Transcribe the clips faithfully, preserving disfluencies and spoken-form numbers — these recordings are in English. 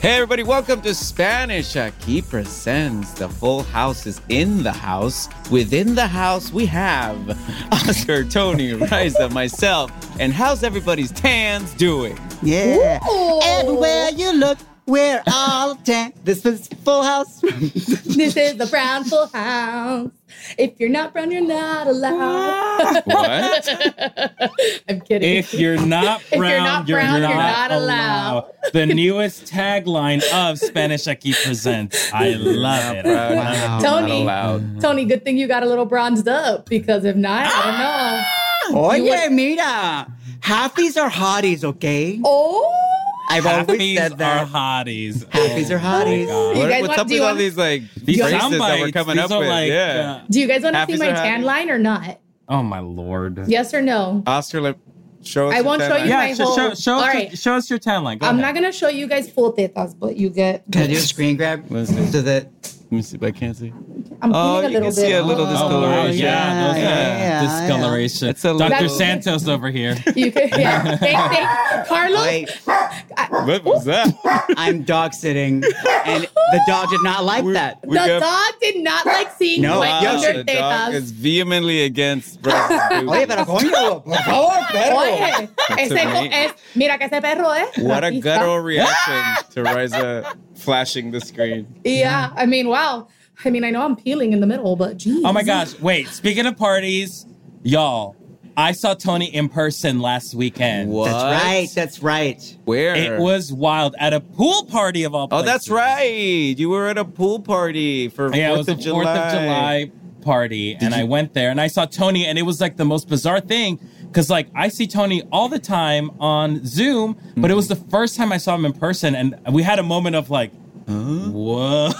Hey everybody, welcome to Spanish Aquí Presents. The full house is in the house. Within the house, we have Oscar, Tony, Riza, myself, and how's everybody's tans doing? Yeah. Ooh. Everywhere you look, we're all tan. This is Full House. This is the brown Full House. If you're not brown, you're not allowed. What? I'm kidding. If you're not brown, if you're, not you're, brown, not you're not allowed. allowed. The newest tagline of Spanish Aquí Presents. I love it. Wow. Tony, not Tony, good thing you got a little bronzed up, because if not, I don't know. Oye, would- mira. Halfies are hotties, okay? Oh. I've always said that. Are hotties. Happies oh, are hotties. What, you guys what's want, up with all wanna, these like these phrases that we're coming up with? Like, yeah. Uh, do you guys want to see my tan hotties. line or not? Oh my lord! Yes or no? Oscar, like, show us. I won't show you yeah, my sh- whole. Show, show, all right. Us, show us your tan line. Go I'm ahead. not gonna show you guys full tetas, but you get. Can I do a screen grab? Let's do that. Let me see if I can't see. I'm oh, a you can bit. see a little discoloration. Oh, yeah, yeah, yeah, yeah, discoloration. It's a Doctor Little... Santos over here. You can, yeah. Thank, thank, Carlos. I, what was that? I'm dog sitting, and the dog did not like We're, that. The got, dog did not like seeing no, my uh, under the dog is vehemently against. Oye, pero coño, por favor, perro. Ese es, mira que ese perro es. What a guttural reaction to Riza flashing the screen. Yeah, I mean, wow. I mean, I know I'm peeling in the middle, but geez. Oh my gosh. Wait, speaking of parties, y'all, I saw Tony in person last weekend. What? That's right. That's right. Where? It was wild. At a pool party of all places. Oh, that's right. You were at a pool party for yeah, fourth it was of the July. fourth of July party. Did and you? I went there and I saw Tony, and it was like the most bizarre thing. Because, like, I see Tony all the time on Zoom, mm-hmm. but it was the first time I saw him in person. And we had a moment of like, huh? Whoa.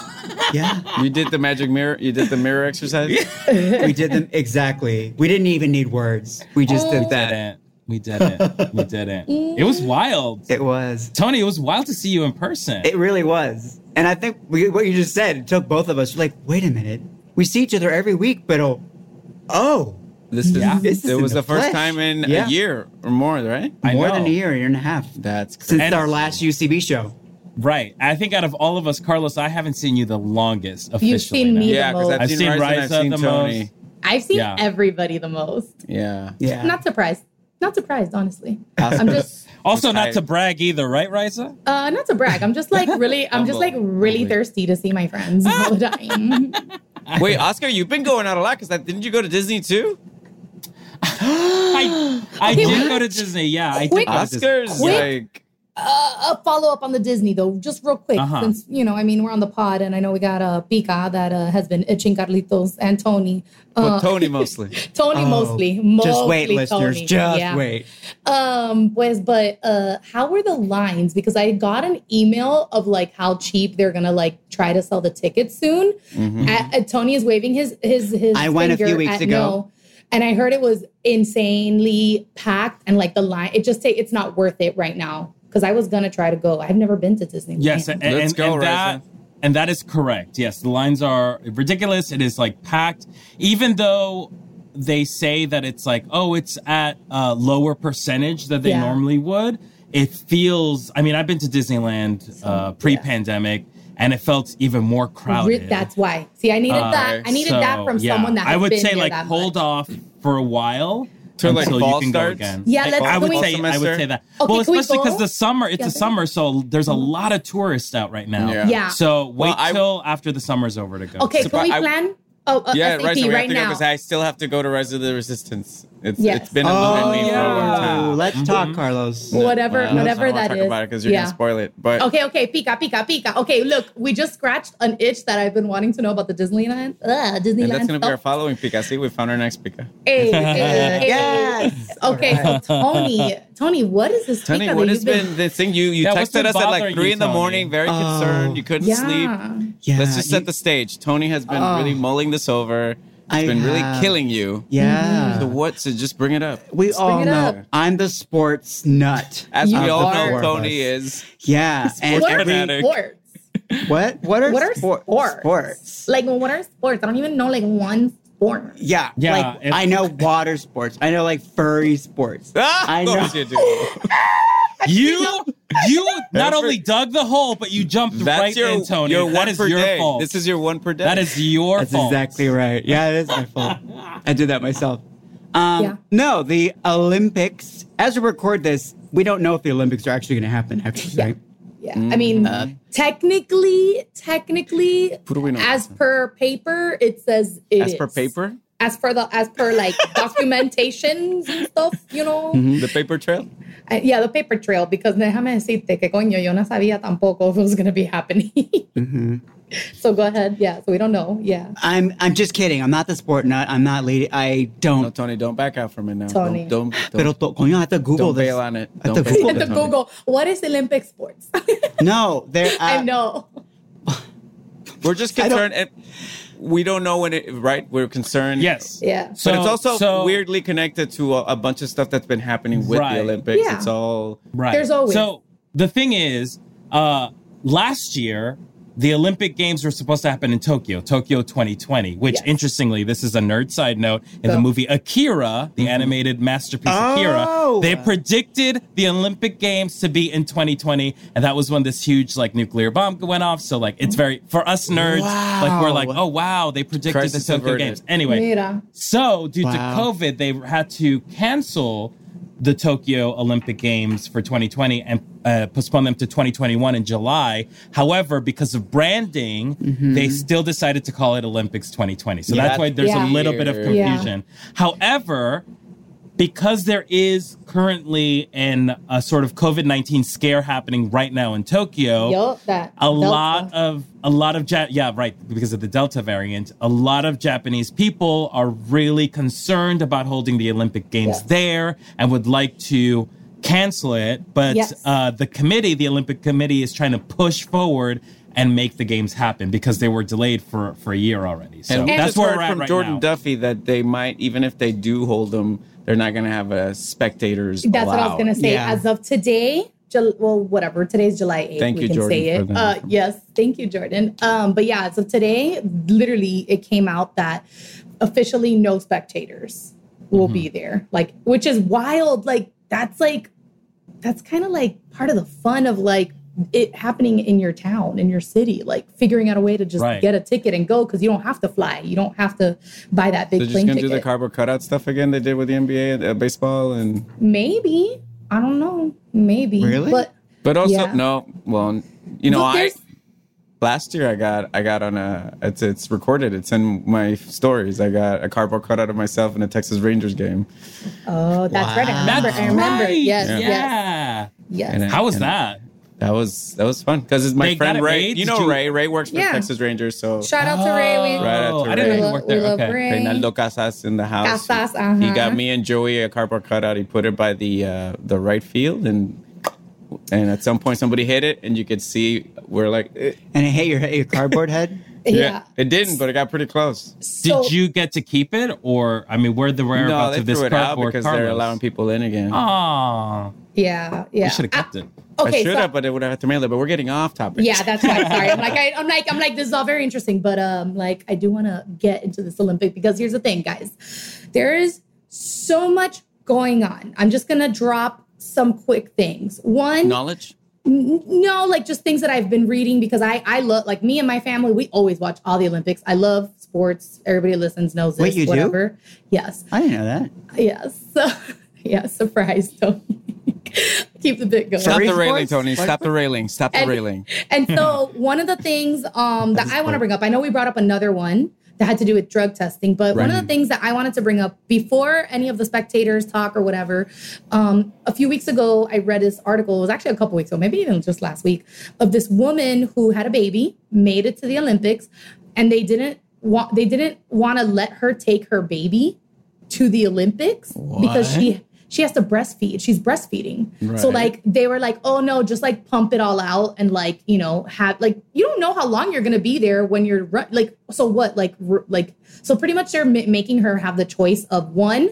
Yeah. You did the magic mirror. You did the mirror exercise. We did them. Exactly. We didn't even need words. We just oh. did that. We didn't. We didn't. We didn't. It was wild. It was. Tony, it was wild to see you in person. It really was. And I think we, what you just said, it took both of us. We're like, wait a minute. We see each other every week, but oh, oh. This is, yeah. this is it was the, the first time in yeah. a year or more, right? More than a year, a year and a half. That's crazy. Since and our last U C B show. Right. I think out of all of us, Carlos, I haven't seen you the longest officially. You've seen now. me yeah, the most. I've, I've seen, seen Riza the Tony. most. I've seen yeah. everybody the most. Yeah. yeah. Not surprised. Not surprised, honestly. I'm just also not to brag either, right, Riza? Uh, not to brag. I'm just like really I'm just like really thirsty to see my friends all the time. Wait, Oscar, you've been going out a lot, because didn't you go to Disney too? I I okay, did wait. go to Disney, yeah. I did Oscar's like Uh, a follow-up on the Disney, though, just real quick. Uh-huh. Since, you know, I mean, we're on the pod, and I know we got uh, Pica that uh, has been itching Carlitos and Tony. Uh, well, Tony mostly. Tony oh, mostly. mostly. Just wait, Tony. listeners. Just yeah. wait. Um, pues, but uh, how were the lines? Because I got an email of, like, how cheap they're going to, like, try to sell the tickets soon. Mm-hmm. At, at Tony is waving his his, his I went a few weeks at, ago. No, and I heard it was insanely packed, and, like, the line, it just, it's not worth it right now. Because I was going to try to go. I've never been to Disneyland. Yes, and, Let's and, go, and, that, and that is correct. Yes, the lines are ridiculous. It is, like, packed. Even though they say that it's, like, oh, it's at a lower percentage than they yeah. normally would, it feels... I mean, I've been to Disneyland so, uh, pre-pandemic, yeah. and it felt even more crowded. That's why. See, I needed uh, that. I needed so, that from yeah. someone that I would been say, like, hold much. off for a while... To like fall starts? Yeah, let's I would say semester? I would say that. Okay, well, especially because the summer, it's yeah, the summer, so there's a lot of tourists out right now. Yeah. yeah. So wait well, till I, after the summer's over to go. Okay, so can we plan? I, Oh, uh, yeah, S A P, right, so we right have to now. Because I still have to go to Rise of the Resistance. It's yes. it's been a oh, movie yeah. for a long time. Let's mm-hmm. talk, Carlos. Whatever, yeah. whatever I don't that talk is. About it because you're yeah. gonna spoil it. But okay, okay, pica, pica, pica. Okay, look, we just scratched an itch that I've been wanting to know about the Disneyland. Uh, Disneyland. And that's gonna stuff. Be our following pica. See, we found our next pica. Hey, hey, yes. Okay, so Tony, Tony, what is this? Tony, pica what that has been, been this thing? You you yeah, texted us at like three you, in the morning, Tony? Very oh, concerned. You couldn't yeah. sleep. Yeah, let's just set the stage. Tony has been really mulling this over. It's I been have. really killing you. Yeah. So what? So just bring it up. We just all know. I'm the sports nut. As we all know Tony is. Yeah. And what every, are sports? What? What are, what are sports? sports? Sports. Like, what are sports? I don't even know, like, one sport. Yeah. yeah like, if, I know water sports. I know, like, furry sports. Ah, I know. You do. You, you not only dug the hole, but you jumped That's right your, in, Tony. Your that is your day. fault. This is your one per day. That is your That's fault. That's exactly right. Yeah, it is my fault. I did that myself. Um, yeah. No, the Olympics, as we record this, we don't know if the Olympics are actually going to happen. Actually, yeah. Right? yeah. Mm-hmm. I mean, uh, technically, technically, as per paper, it says it As is. per paper? As per the as per like documentations and stuff, you know. Mm-hmm. The paper trail? Uh, yeah, the paper trail. Because déjame decirte que coño, yo no sabía tampoco if it was going to be happening. mm-hmm. So go ahead. Yeah, so we don't know. Yeah. I'm I'm just kidding. I'm not the sport nut. I'm not lady. I don't. No, Tony, don't back out from it now. Tony. Don't. don't, don't Pero to, coño, I have to Google don't this. Don't bail on it. I have to Google, have to Google what is Olympic sports? no. there. Uh, I know. We're just concerned. And we don't know when it, right? We're concerned. Yes. Yeah. So, but it's also so, weirdly connected to a, a bunch of stuff that's been happening with right. the Olympics. Yeah. It's all... Right. There's always... So, the thing is, uh, last year, the Olympic Games were supposed to happen in Tokyo, Tokyo twenty twenty, which, yes. interestingly, this is a nerd side note, in so. the movie Akira, the mm-hmm. animated masterpiece oh. Akira, they predicted the Olympic Games to be in twenty twenty, and that was when this huge, like, nuclear bomb went off, so, like, it's very, for us nerds, wow. like, we're like, oh, wow, they predicted Crisis the Tokyo averted. Games. Anyway, Mira. so, due wow. to COVID, they had to cancel the Tokyo Olympic Games for twenty twenty and uh, postpone them to twenty twenty-one in July. However, because of branding, mm-hmm. they still decided to call it Olympics twenty twenty. So yeah, that's why there's yeah. a little bit of confusion. Yeah. However, because there is currently an, a sort of COVID nineteen scare happening right now in Tokyo, Yo, that a Delta. lot of, a lot of, ja- yeah, right, because of the Delta variant, a lot of Japanese people are really concerned about holding the Olympic Games yes. there and would like to cancel it. But yes. uh, the committee, the Olympic Committee, is trying to push forward and make the games happen because they were delayed for, for a year already. So and that's where we're at from right Jordan now. Duffy that they might, even if they do hold them, they're not going to have a spectators That's allowed. What I was going to say. Yeah. As of today, Ju- well, whatever. Today's July eighth. Thank we you, can Jordan. Say it. Uh, yes. Thank you, Jordan. Um, but yeah, as of today, literally, it came out that officially no spectators will mm-hmm. be there. Like, which is wild. Like, that's like, that's kind of like part of the fun of like it happening in your town, in your city, like figuring out a way to just right. get a ticket and go because you don't have to fly. You don't have to buy that big plane ticket. They're just going to do the cardboard cutout stuff again they did with the N B A and uh, baseball and... Maybe. I don't know. Maybe. Really? But, but also, yeah. no. Well, you know, I... Last year, I got I got on a it's it's recorded. It's in my stories. I got a cardboard cutout of myself in a Texas Rangers game. Oh, that's wow. right. I remember. That's I remember. Right. Yes. Yeah. Yes. yes. yes. How was that? That was that was fun because it's my they friend it, Ray. Ray. You know you? Ray. Ray works for yeah. Texas Rangers. So shout out to Ray. We, oh, to I Ray. didn't even work there. We okay. Reinaldo Casas in the house. Casas, uh-huh. He got me and Joey a cardboard cutout. He put it by the uh, the right field, and and at some point somebody hit it, and you could see we're like, eh. and it hit your your cardboard head. Yeah. yeah, it didn't, but it got pretty close. So, did you get to keep it, or I mean, where the whereabouts no, of this cardboard? No, they threw it out because Carlos. They're allowing people in again. Oh, yeah, yeah. You should have kept I, it. Okay, I should so, have, but it would have had to mail it. But we're getting off topic. Yeah, that's why. I'm sorry. I'm like, I, I'm like, I'm like. This is all very interesting, but um, like, I do want to get into this Olympic because here's the thing, guys. There is so much going on. I'm just gonna drop some quick things. One knowledge. No, like just things that I've been reading because I, I love, like me and my family, we always watch all the Olympics. I love sports. Everybody listens knows this. Wait, you whatever. Do? Yes. I didn't know that. Yes. So, yeah, surprise, Tony. Keep the bit going. Stop the railing, Tony. Stop the railing. Stop the and, railing. And so one of the things um, that I want to bring up, I know we brought up another one that had to do with drug testing. But right. one of the things that I wanted to bring up before any of the spectators talk or whatever, um, a few weeks ago, I read this article. It was actually a couple weeks ago, maybe even just last week, of this woman who had a baby, made it to the Olympics, and they didn't want they didn't want to let her take her baby to the Olympics what? because she she has to breastfeed. She's breastfeeding. Right. So like they were like, oh no, just like pump it all out and like, you know, have like, you don't know how long you're going to be there when you're like, so what? Like, like, so pretty much they're m- making her have the choice of one,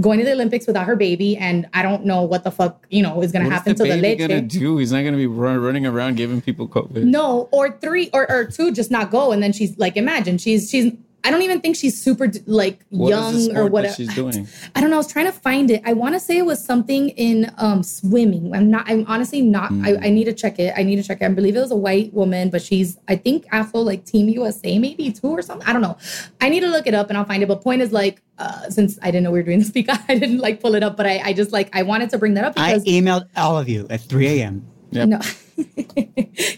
going to the Olympics without her baby. And I don't know what the fuck, you know, is going to happen to the leche. What is the baby going to do? He's not going to be run, running around giving people COVID. No, or three or, or two, just not go. And then she's like, imagine she's, she's, I don't even think she's super like what young or whatever she's doing. I don't know. I was trying to find it. I want to say it was something in um, swimming. I'm not, I'm honestly not, mm. I, I need to check it. I need to check it. I believe it was a white woman, but she's, I think Afro like Team U S A maybe too or something. I don't know. I need to look it up and I'll find it. But point is like, uh, since I didn't know we were doing this because I didn't like pull it up, but I, I just like, I wanted to bring that up. Because I emailed all of you at three a.m. Yep. No.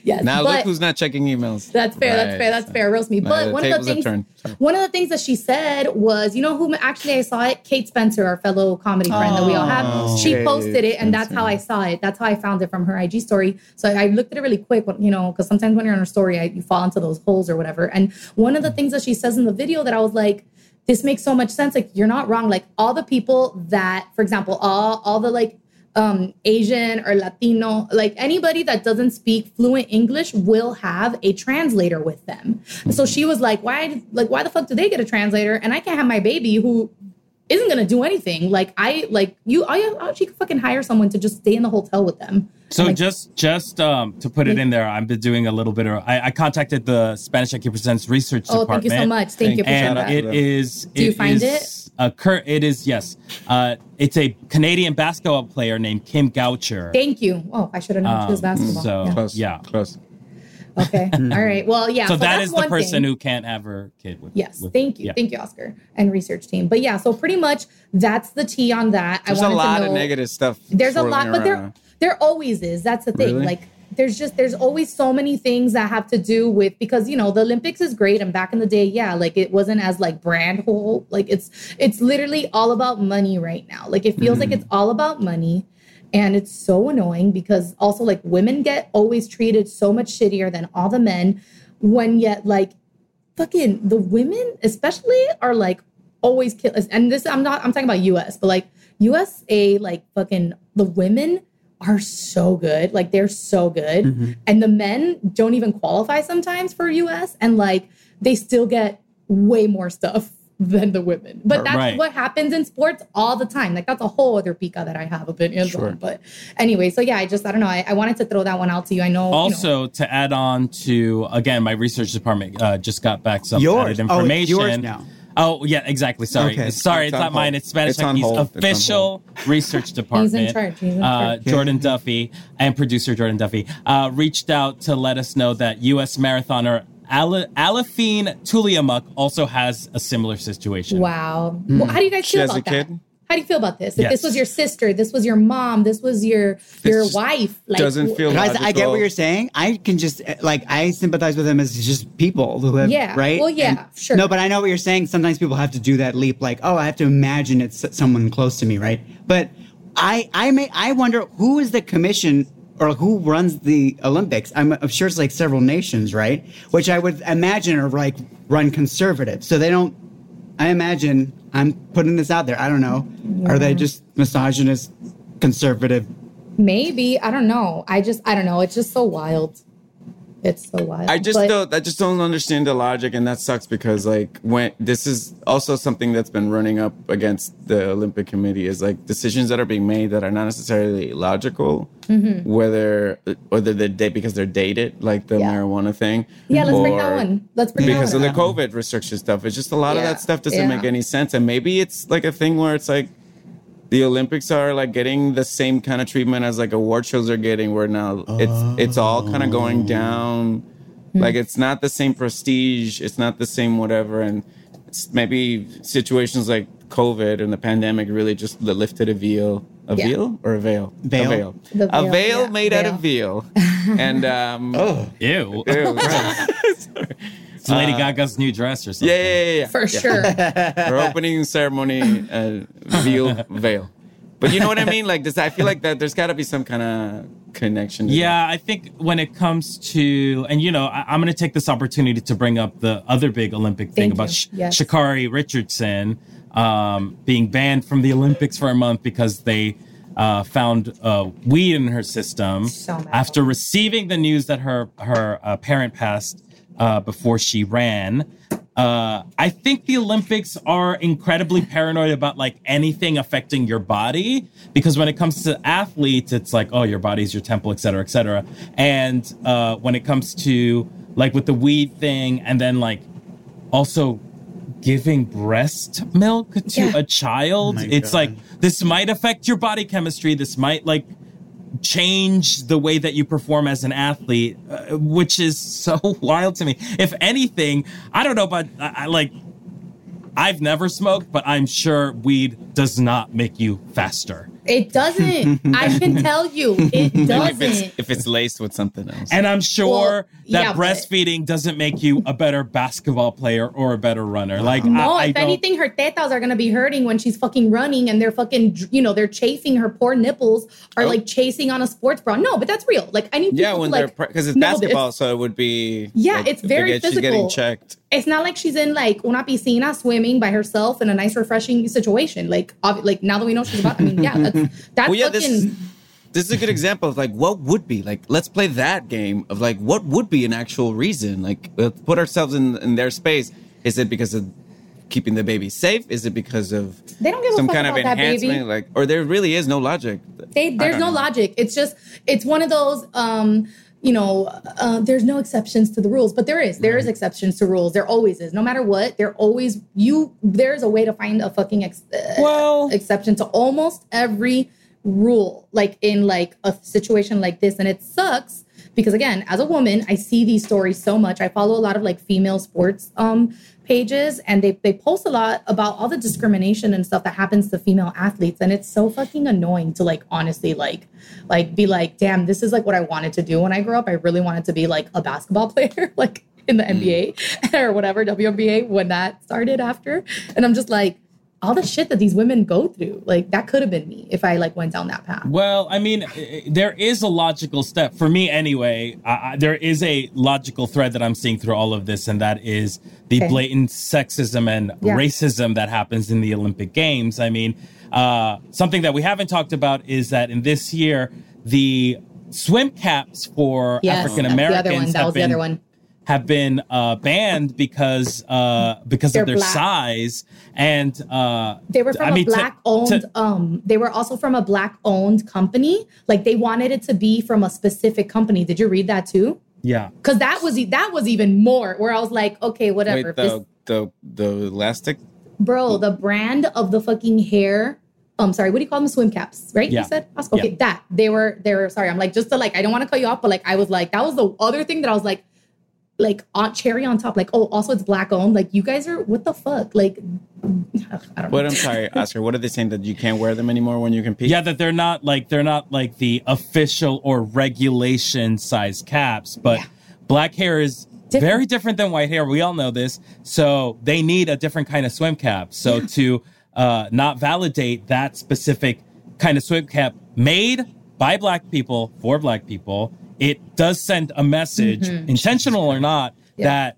Yes. Now look who's not checking emails. That's fair. Right. That's fair. That's fair. Roast me. But nah, one of the things, one of the things that she said was, you know, who actually I saw it, Kate Spencer, our fellow comedy friend oh, that we all have. She Kate posted it, and Spencer. That's how I saw it. That's how I found it from her I G story. So I looked at it really quick, you know, because sometimes when you're on a story, I, you fall into those holes or whatever. And one of the things that she says in the video that I was like, this makes so much sense. Like you're not wrong. Like all the people that, for example, all all the like. Um, Asian or Latino, like anybody that doesn't speak fluent English will have a translator with them. So she was like, why, like, why the fuck do they get a translator? And I can't have my baby who isn't going to do anything. Like I, like you, I, I, she could fucking hire someone to just stay in the hotel with them. So like, just, just um, to put it in there, I've been doing a little bit of, I, I contacted the Spanish I Q Presents research oh, department. Oh, thank you so much. Thank, thank you for and that. It is, do it you find is, it? Uh, Kurt, it is, yes. Uh, it's a Canadian basketball player named Kim Goucher. Thank you. Oh, I should have known um, she was basketball. So, yeah. Close, yeah. Close. Okay. All right. Well, yeah. So, so that that's is the person thing. Who can't have her kid with Yes. With, Thank you. Yeah. Thank you, Oscar and research team. But yeah, so pretty much that's the tea on that. There's I wanted a lot to know, of negative stuff. There's a lot, around. But there, there always is. That's the thing. Really? Like, There's just, there's always so many things that have to do with, because, you know, the Olympics is great. And back in the day, yeah, like it wasn't as like brand whole. Like it's, it's literally all about money right now. Like it feels mm-hmm. like it's all about money. And it's so annoying because also like women get always treated so much shittier than all the men when yet like fucking the women especially are like always kill us. And this, I'm not, I'm talking about U S, but like U S A, like fucking the women are so good. Like, they're so good. Mm-hmm. And the men don't even qualify sometimes for U S. And, like, they still get way more stuff than the women. But that's right. what happens in sports all the time. Like, that's a whole other pica that I have opinions sure. on. But anyway, so, yeah, I just, I don't know. I, I wanted to throw that one out to you. I know. Also, you know, to add on to, again, my research department uh, just got back some added information. Oh, yours now. Oh, yeah, exactly. Sorry. Okay. Sorry, it's, it's not mine. It's Spanish Hockey's official research department. He's in charge. He's in charge. Uh, Jordan Duffy and producer Jordan Duffy uh, reached out to let us know that U S marathoner Ali- Aliphine Tuliamuk also has a similar situation. Wow. Mm. Well, how do you guys she feel about that? Kid? How do you feel about this? If yes. this was your sister, this was your mom, this was your your it's wife. Like, doesn't feel guys, logical. I get what you're saying. I can just, like, I sympathize with them as just people who have, yeah. right? Well, yeah, and, sure. No, but I know what you're saying. Sometimes people have to do that leap, like, oh, I have to imagine it's someone close to me, right? But I I may, I wonder who is the commission or who runs the Olympics. I'm, I'm sure it's, like, several nations, right? Which I would imagine are, like, run conservative. So they don't, I imagine... I'm putting this out there. I don't know. Yeah. Are they just misogynist, conservative? Maybe. I don't know. I just, I don't know. It's just so wild. It's so wild. I just but- don't, I just don't understand the logic. And that sucks because like when this is also something that's been running up against the Olympic Committee is like decisions that are being made that are not necessarily logical, mm-hmm. whether, whether they're da- because they're dated, like the yeah. marijuana thing. Yeah. Let's bring that one. Let's bring because that one. Because of the COVID restriction stuff. It's just a lot yeah. of that stuff doesn't yeah. make any sense. And maybe it's like a thing where it's like, the Olympics are like getting the same kind of treatment as like award shows are getting where now oh. it's it's all kind of going down. Mm. Like it's not the same prestige. It's not the same whatever. And it's maybe situations like COVID and the pandemic really just lifted a veil. A yeah. veil or a veil? Veil. A veil, veil, a veil yeah. made veil. Out of veil. And um, oh, ew. ew right. It's Lady uh, Gaga's new dress or something. Yeah, yeah, yeah. yeah. For yeah. sure. Her opening ceremony uh, veil, veil. But you know what I mean? Like, this, I feel like that there's got to be some kind of connection. Yeah, that. I think when it comes to, and you know, I, I'm going to take this opportunity to bring up the other big Olympic thing Thank about Sh- yes. Sha'Carri Richardson um, being banned from the Olympics for a month because they uh, found uh, weed in her system so after receiving the news that her her uh, parent passed uh, before she ran. Uh, I think the Olympics are incredibly paranoid about like anything affecting your body, because when it comes to athletes, it's like, oh, your body's your temple, et cetera, et cetera. And uh, when it comes to like with the weed thing and then like also giving breast milk to yeah. a child, oh it's God. Like this might affect your body chemistry. This might like change the way that you perform as an athlete, uh, which is so wild to me. If anything, I don't know, but I, I like, I've never smoked, but I'm sure weed does not make you faster. It doesn't. I can tell you, it doesn't. If it's, if it's laced with something else. And I'm sure well, that yeah, breastfeeding doesn't make you a better basketball player or a better runner. Like, no, I, if I anything, her tetas are going to be hurting when she's fucking running and they're fucking, you know, they're chafing. Her poor nipples are oh. like chasing on a sports bra. No, but that's real. Like, I need people yeah, when to, like, because it's basketball, it's, so it would be. Yeah, like, it's very physical. She's getting checked. It's not like she's in like una piscina swimming by herself in a nice, refreshing situation. Like, ob- like now that we know she's about, I mean, yeah, that's, that's well, yeah, fucking. This, this is a good example of like what would be like. Let's play that game of like what would be an actual reason. Like, let's put ourselves in, in their space. Is it because of keeping the baby safe? Is it because of they don't give some a fuck kind about of enhancement? That baby. Like, or there really is no logic. They, there's no know. logic. It's just it's one of those. Um, You know, uh, there's no exceptions to the rules, but there is. There right. is exceptions to rules. There always is. No matter what, there always you. There's a way to find a fucking ex- well, exception to almost every rule, like in like a situation like this. And it sucks because, again, as a woman, I see these stories so much. I follow a lot of like female sports um, pages, and they they post a lot about all the discrimination and stuff that happens to female athletes. And it's so fucking annoying to like honestly like like be like, damn, this is like what I wanted to do when I grew up. I really wanted to be like a basketball player, like in the N B A or whatever, W N B A when that started after. And I'm just like, all the shit that these women go through, like that could have been me if I like went down that path. Well, I mean, there is a logical step for me anyway. I, I, there is a logical thread that I'm seeing through all of this. And that is the okay. blatant sexism and yeah. racism that happens in the Olympic Games. I mean, uh, something that we haven't talked about is that in this year, the swim caps for yes, African-Americans have been... The other one. have been uh, banned because uh, because They're of their black. size, and uh, they were from I a mean, black to, owned. To, um, they were also from a black owned company. Like they wanted it to be from a specific company. Did you read that too? Yeah, because that was that was even more where I was like, okay, whatever. Wait, the, this, the the elastic, bro, the brand of the fucking hair. I'm um, sorry, what do you call them? Swim caps, right? Yeah. You said? Okay, yeah. that they were they were sorry. I'm like just to like I don't want to cut you off, but like I was like that was the other thing that I was like. Like on cherry on top, like, oh, also it's black owned. Like you guys are, what the fuck? Like, ugh, I don't know. But I'm sorry, Oscar, what are they saying that you can't wear them anymore when you compete? Yeah, that they're not like, they're not like the official or regulation size caps, but yeah. black hair is different. Very different than white hair. We all know this. So they need a different kind of swim cap. So yeah. to uh, not validate that specific kind of swim cap made by black people for black people, it does send a message, mm-hmm. intentional or not, yeah. that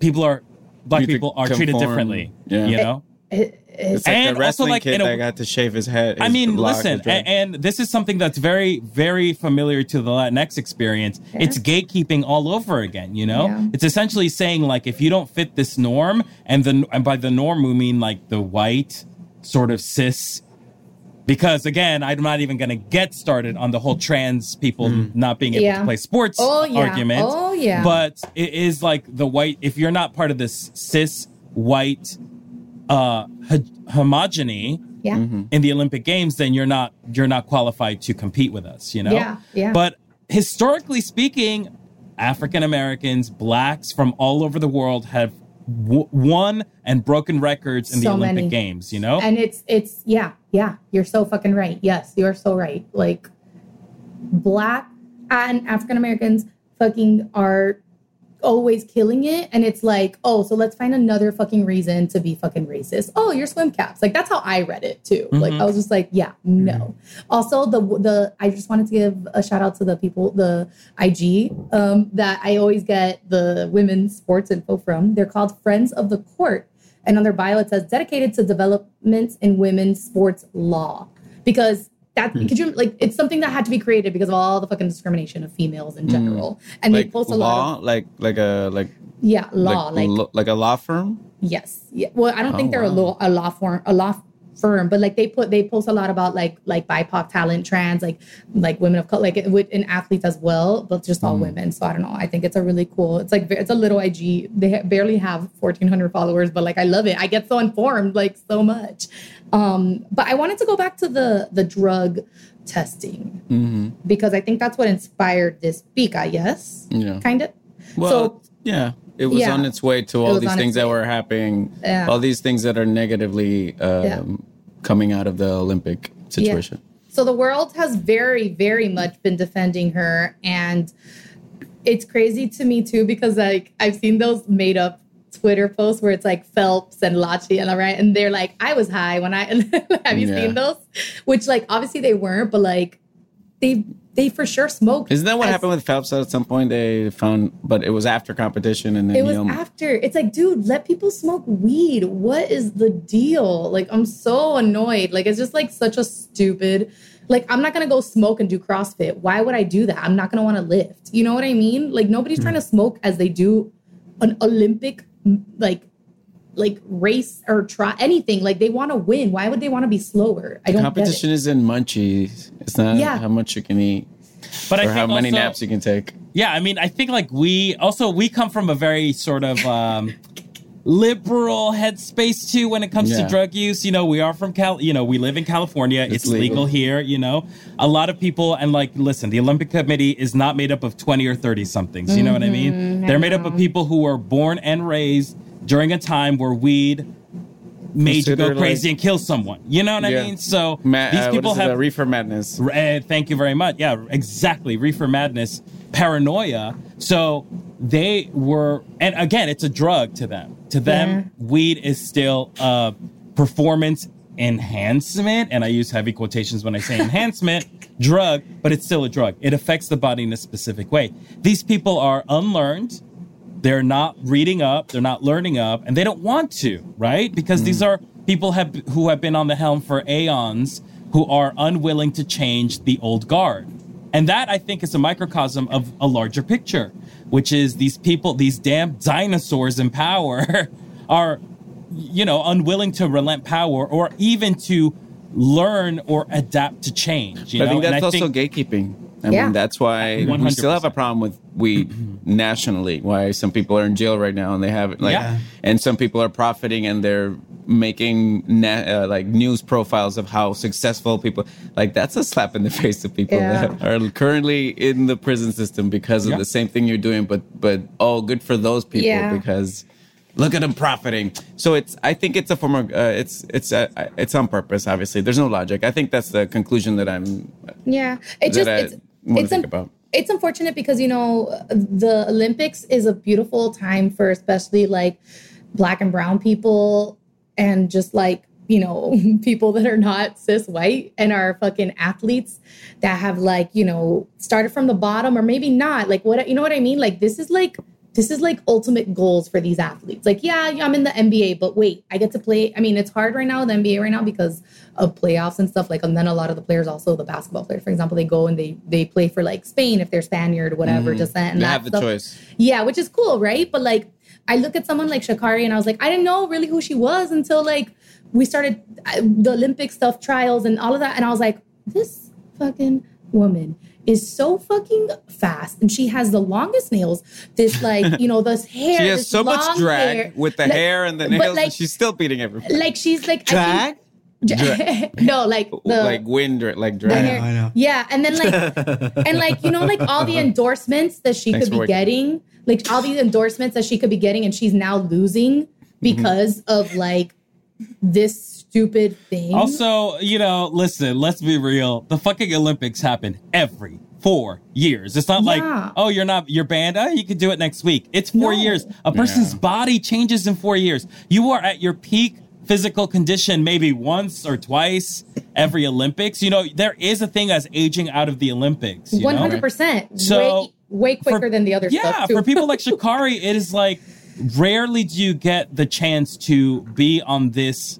people are black people are conform. treated differently. Yeah. You know, it, it, it's like and the wrestling also like kid a, that got to shave his head. His I mean, listen, and, and this is something that's very, very familiar to the Latinx experience. Yeah. It's gatekeeping all over again. You know, yeah. it's essentially saying like if you don't fit this norm, and the and by the norm we mean like the white sort of cis. Because, again, I'm not even going to get started on the whole trans people mm. not being able yeah. to play sports oh, yeah. argument. Oh, yeah. But it is like the white, if you're not part of this cis white uh, ho- homogeny yeah. mm-hmm. in the Olympic Games, then you're not you're not qualified to compete with us, you know? Yeah, yeah. But historically speaking, African Americans, blacks from all over the world have W- won and broken records in the so Olympic many. Games, you know? And it's, it's, yeah, yeah, you're so fucking right. Yes, you're so right. Like, black and African Americans fucking are always killing it. And it's like, oh, so let's find another fucking reason to be fucking racist. Oh, your swim caps. Like, that's how I read it, too. Mm-hmm. Like, I was just like, yeah, no. Mm-hmm. Also, the the I just wanted to give a shout out to the people, the I G um, that I always get the women's sports info from. They're called Friends of the Court. And on their bio, it says dedicated to developments in women's sports law. Because that mm. could you like it's something that had to be created because of all the fucking discrimination of females in general. Mm. And like they post a law, lot of, like like a like yeah law like like, lo, like a law firm. Yes. Yeah. Well, I don't oh, think they're wow. a law a law firm a law firm, but like they put they post a lot about like like B I P O C talent, trans, like like women of color, like in athletes as well, but just all mm. women. So I don't know. I think it's a really cool. It's like it's a little I G. They ha- barely have fourteen hundred followers, but like I love it. I get so informed like so much. Um, but I wanted to go back to the, the drug testing mm-hmm. because I think that's what inspired this Pika, yes? Yeah. Kind of? Well, so, yeah. It was yeah. on its way to all these things that were happening, yeah. all these things that are negatively um, yeah. coming out of the Olympic situation. Yeah. So the world has very, very much been defending her. And it's crazy to me, too, because like I've seen those made up Twitter posts where it's like Phelps and Lochte and all right. And they're like, I was high when I have you yeah. seen those? Which like obviously they weren't, but like they they for sure smoked. Isn't that what as, happened with Phelps at some point? They found but it was after competition and then it was you know, after. It's like, dude, let people smoke weed. What is the deal? Like I'm so annoyed. Like it's just like such a stupid like, I'm not going to go smoke and do CrossFit. Why would I do that? I'm not going to want to lift. You know what I mean? Like nobody's mm. trying to smoke as they do an Olympic like like race or try anything like they want to win. Why would they want to be slower? I don't competition get it. Is in munchies. It's not yeah. how much you can eat but or I think how many also, naps you can take. Yeah. I mean, I think like we also we come from a very sort of um, liberal headspace, too, when it comes yeah. to drug use. You know, we are from Cal. You know, we live in California. It's, it's legal. legal here. You know, a lot of people and like, listen, the Olympic Committee is not made up of twenty or thirty somethings. You mm-hmm. know what I mean? They're made up of people who were born and raised during a time where weed made Consider you go crazy like, and kill someone. You know what yeah. I mean? So Ma- these people uh, what is have it, uh, reefer madness. Uh, thank you very much. Yeah, exactly. Reefer madness, paranoia. So they were, and again, it's a drug to them. To them, yeah. weed is still a performance enhancement, and I use heavy quotations when I say enhancement, drug, but it's still a drug. It affects the body in a specific way. These people are unlearned. They're not reading up. They're not learning up, and they don't want to, right? Because mm. these are people have, who have been on the helm for aeons who are unwilling to change the old guard. And that, I think, is a microcosm of a larger picture, which is these people, these damn dinosaurs in power are, you know, unwilling to relent power or even to learn or adapt to change. You know? I think that's and I also think, gatekeeping. I yeah. mean, that's why one hundred percent. We still have a problem with weed nationally, why some people are in jail right now and they have like, yeah. and some people are profiting and they're making na- uh, like news profiles of how successful people, like that's a slap in the face to people yeah. that are currently in the prison system because of yeah. the same thing you're doing, but, but oh, good for those people yeah. because look at them profiting. So it's, I think it's a form of, uh, it's, it's, uh, it's on purpose, obviously. There's no logic. I think that's the conclusion that I'm, yeah, it just, I it's, want it's to think an- about. It's unfortunate because, you know, the Olympics is a beautiful time for especially like black and brown people and just like, you know, people that are not cis white and are fucking athletes that have like, you know, started from the bottom or maybe not like what, you know what I mean? Like this is like this is like ultimate goals for these athletes. Like, yeah, I'm in the N B A, but wait, I get to play. I mean, it's hard right now, the N B A right now, because of playoffs and stuff. Like, and then a lot of the players, also the basketball players, for example, they go and they they play for like Spain if they're Spaniard, whatever, mm, descent. And they that have the stuff. Choice. Yeah, which is cool, right? But like, I look at someone like Sha'Carri and I was like, I didn't know really who she was until like we started the Olympic stuff, trials and all of that. And I was like, this fucking woman is so fucking fast, and she has the longest nails. This, like, you know, this hair. She has so much drag hair. With the like, hair and the nails, like, and she's still beating everyone. Like, she's like drag. I think, dra- no, like the, like wind, like drag. I know, I know. Yeah, and then like and like you know, like all the endorsements that she Thanks could be getting, like all these endorsements that she could be getting, and she's now losing because mm-hmm. of like this. Stupid thing. Also, you know, listen, let's be real. The fucking Olympics happen every four years. It's not yeah. like, oh, you're not, you're banned. Oh, you could do it next week. It's four no. years. A person's yeah. body changes in four years. You are at your peak physical condition maybe once or twice every Olympics. You know, there is a thing as aging out of the Olympics. You one hundred percent. Know? So way, way quicker for, than the other yeah, stuff. Yeah, for people like Sha'Carri, it is like, rarely do you get the chance to be on this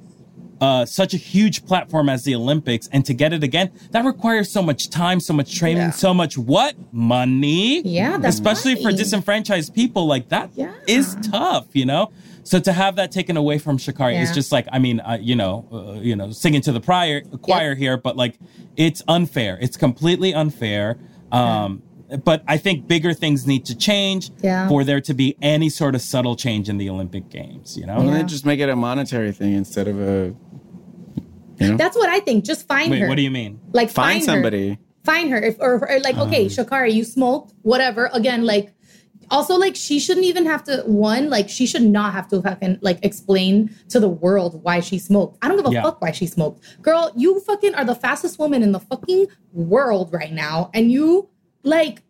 Uh, such a huge platform as the Olympics, and to get it again, that requires so much time, so much training, yeah. so much what? Money. Yeah, that's especially money. For disenfranchised people, like that yeah. is tough, you know? So to have that taken away from Sha'Carri yeah. is just like, I mean, uh, you know, uh, you know, singing to the prior, choir yep. here, but like, it's unfair. It's completely unfair. Um, yeah. But I think bigger things need to change yeah. for there to be any sort of subtle change in the Olympic Games, you know? Yeah. Well, then just make it a monetary thing instead of a... You know? That's what I think. Just find Wait, her. What do you mean? Like find, find somebody. Her. Find her. If, or, or like, okay, um. Sha'Carri, you smoked, whatever. Again, like, also like she shouldn't even have to. One, like she should not have to fucking like explain to the world why she smoked. I don't give a yeah. fuck why she smoked. Girl, you fucking are the fastest woman in the fucking world right now, and you like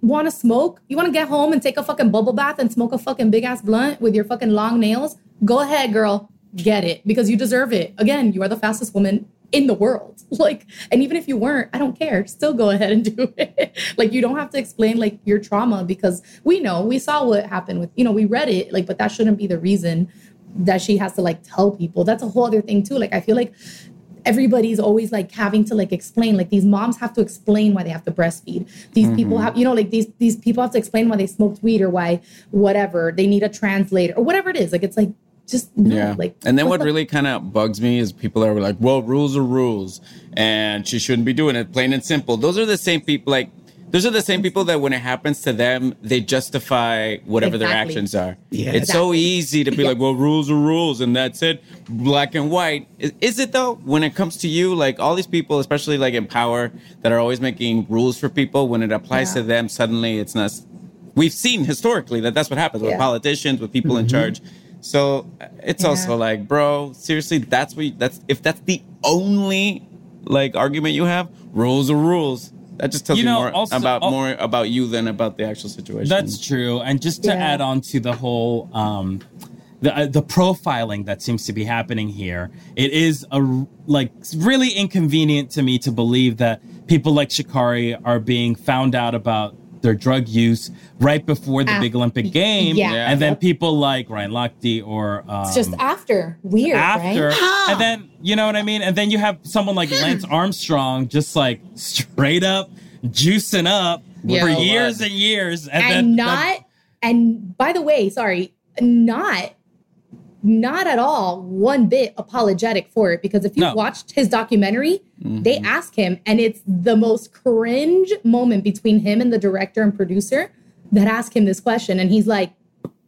want to smoke. You want to get home and take a fucking bubble bath and smoke a fucking big ass blunt with your fucking long nails. Go ahead, girl. Get it, because you deserve it. Again, you are the fastest woman in the world. Like, and even if you weren't, I don't care. Still go ahead and do it. Like, you don't have to explain like your trauma, because we know, we saw what happened with, you know, we read it, like, but that shouldn't be the reason that she has to like tell people. That's a whole other thing too. Like, I feel like everybody's always like having to like explain, like these moms have to explain why they have to breastfeed. These mm-hmm. people have, you know, like these these people have to explain why they smoked weed or why whatever, they need a translator or whatever it is. Like, it's like, just no, yeah. like, and then what the- really kind of bugs me is people are like, well, rules are rules and she shouldn't be doing it, plain and simple. Those are the same people, like, those are the same people that when it happens to them, they justify whatever exactly. their actions are. Yeah. It's exactly. so easy to be yeah. like, well, rules are rules and that's it. Black and white. Is, is it though? When it comes to you, like all these people, especially like in power that are always making rules for people, when it applies yeah. to them, suddenly it's not. We've seen historically that that's what happens yeah. with politicians, with people mm-hmm. in charge. So it's yeah. also like, bro, seriously, that's what you, that's if that's the only like argument you have, rules are rules. That just tells you, you know, more also, about al- more about you than about the actual situation. That's true. And just to yeah. add on to the whole um, the uh, the profiling that seems to be happening here, it is a like really inconvenient to me to believe that people like Sha'Carri are being found out about their drug use right before the uh, big Olympic game. Yeah. Yeah. And then people like Ryan Lochte or... Um, it's just after. Weird, after, right? Huh. And then, you know what I mean? And then you have someone like Lance Armstrong just like straight up juicing up yeah. for years and years. And, and then, not... Then, and by the way, sorry, not... not at all one bit apologetic for it, because if you no. watched his documentary, mm-hmm. they ask him, and it's the most cringe moment between him and the director and producer that ask him this question, and he's like,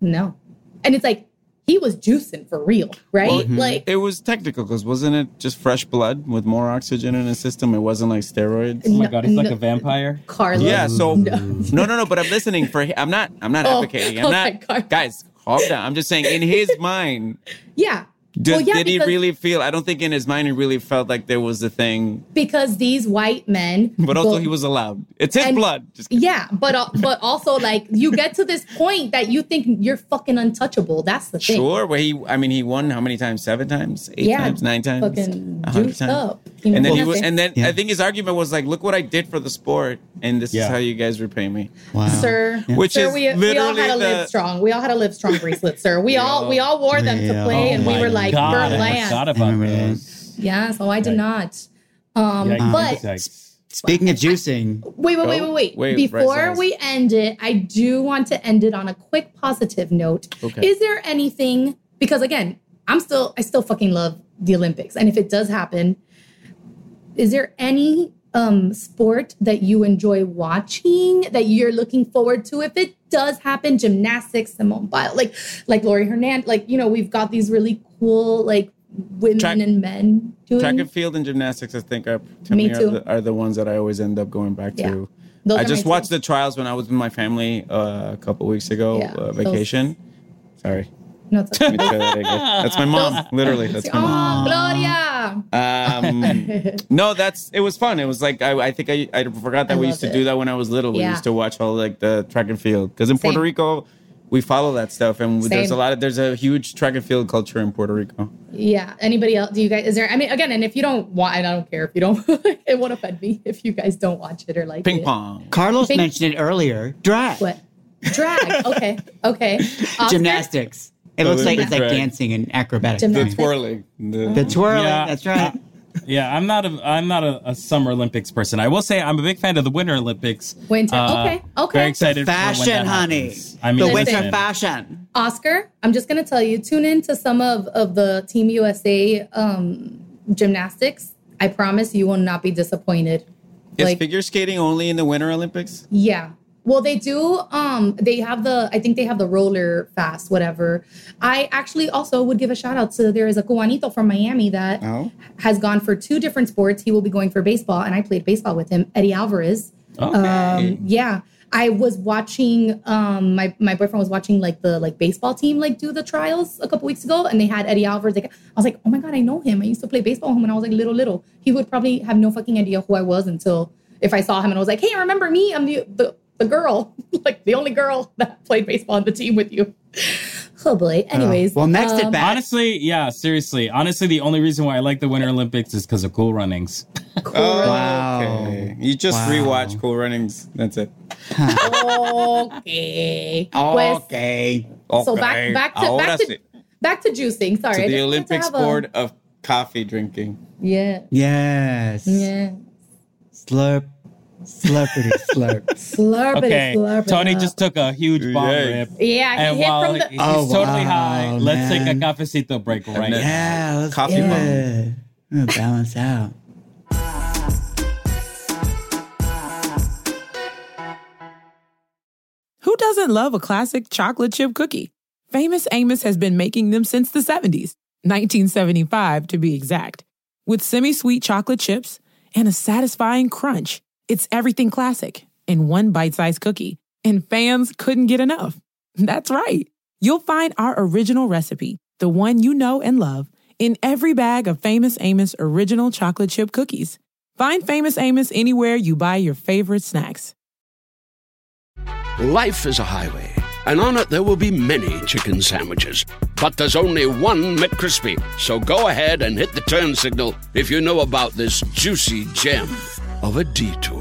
no. And it's like, he was juicing for real, right? Well, like it was technical, because wasn't it just fresh blood with more oxygen in his system? It wasn't like steroids. No, oh my God, he's no, like a vampire. Carlos. Yeah, so no. no, no, no, but I'm listening for him. I'm not, I'm not oh, advocating. I'm oh not, guys, calm down. I'm just saying, in his mind. Yeah. Did, well, yeah, did because, he really feel? I don't think in his mind he really felt like there was a thing. Because these white men. But also go, he was allowed. It's his and, blood. Just yeah. But uh, but also like you get to this point that you think you're fucking untouchable. That's the thing. Sure. Well, he. I mean, he won how many times? Seven times? Eight yeah, times? Nine times? Fucking juiced up. You know, and then he was, and then yeah. I think his argument was like, look what I did for the sport. And this yeah. is how you guys repay me. Wow. Sir. Yeah. Which sir, is we, we all had a Livestrong. We all had a Livestrong bracelet, sir. We, we all, all we all wore them to play. Oh and we were like. Like God, I forgot about those. Yeah, so I did not. Um, yeah, but um, speaking of juicing, wait, wait, wait, wait, wait. wait before we end it, I do want to end it on a quick positive note. Okay. Is there anything? Because again, I'm still, I still fucking love the Olympics, and if it does happen, is there any um, sport that you enjoy watching that you're looking forward to if it does happen? Gymnastics, Simone Biles, like like Laurie Hernandez, like you know, we've got these really cool like women track, and men doing track and field and gymnastics. I think are to me, me too. Are, the, are the ones that I always end up going back yeah. to. Those I just watched too. The trials when I was with my family uh, a couple weeks ago, yeah, uh, vacation. Those. Sorry. No, it's okay. That's my mom. Literally, that's my mom. Oh, Gloria. Um, no, that's it was fun. It was like I, I think I, I forgot that I we used to it. do that when I was little. Yeah. We used to watch all like the track and field because in Same. Puerto Rico we follow that stuff, and Same. there's a lot of there's a huge track and field culture in Puerto Rico. Yeah. Anybody else? Do you guys? Is there? I mean, again, and if you don't want, I don't care if you don't. It won't offend me if you guys don't watch it or like ping it. pong. Carlos Pink- mentioned it earlier. Drag. What? Drag. Okay. Okay. Oscar? Gymnastics. It looks Olympic like it's like drag. dancing and acrobatics. Gymnastics. The twirling. The, the twirling. Yeah. That's right. Yeah, I'm not a I'm not a, a Summer Olympics person. I will say I'm a big fan of the Winter Olympics. Winter. Uh, okay. Okay. Very excited. The fashion, for when that honey. Happens. I mean, the winter listen, fashion. Oscar, I'm just gonna tell you, tune in to some of, of the Team U S A um, gymnastics. I promise you will not be disappointed. Is like, figure skating only in the Winter Olympics? Yeah. Well, they do. Um, they have the, I think they have the roller fast, whatever. I actually also would give a shout out to, there is a Cubanito from Miami that oh. has gone for two different sports. He will be going for baseball. And I played baseball with him, Eddie Alvarez. Okay. Um, yeah. I was watching, um, my, my boyfriend was watching like the like baseball team like do the trials a couple weeks ago. And they had Eddie Alvarez. Like, I was like, oh my God, I know him. I used to play baseball with him when I was like little, little. He would probably have no fucking idea who I was until if I saw him and I was like, hey, remember me? I'm the... the The girl, like the only girl that played baseball on the team with you. Oh boy. Anyways. Uh, well, next um, at bat. Honestly, yeah, seriously. Honestly, the only reason why I like the Winter Olympics is because of Cool Runnings. Cool oh, Runnings. Wow. Okay. You just wow. rewatch Cool Runnings. That's it. okay. Pues, okay. Okay. So back, back to back to, back to juicing. Sorry. To the Olympic sport a... of coffee drinking. Yeah. Yes. Yeah. Slurp. Slurpity slurp. Slurpity okay. slurp. Tony up. Just took a huge bomb yes. rip. Yeah, he and hit while from the... He's oh, totally wow, high. Man. Let's take a cafecito break right now. Yeah, let's Coffee get it. Bomb. Balance out. Who doesn't love a classic chocolate chip cookie? Famous Amos has been making them since the seventies. nineteen seventy-five, to be exact. With semi-sweet chocolate chips and a satisfying crunch. It's everything classic in one bite-sized cookie, and fans couldn't get enough. That's right. You'll find our original recipe, the one you know and love, in every bag of Famous Amos original chocolate chip cookies. Find Famous Amos anywhere you buy your favorite snacks. Life is a highway, and on it there will be many chicken sandwiches. But there's only one McCrispy, so go ahead and hit the turn signal if you know about this juicy gem of a detour.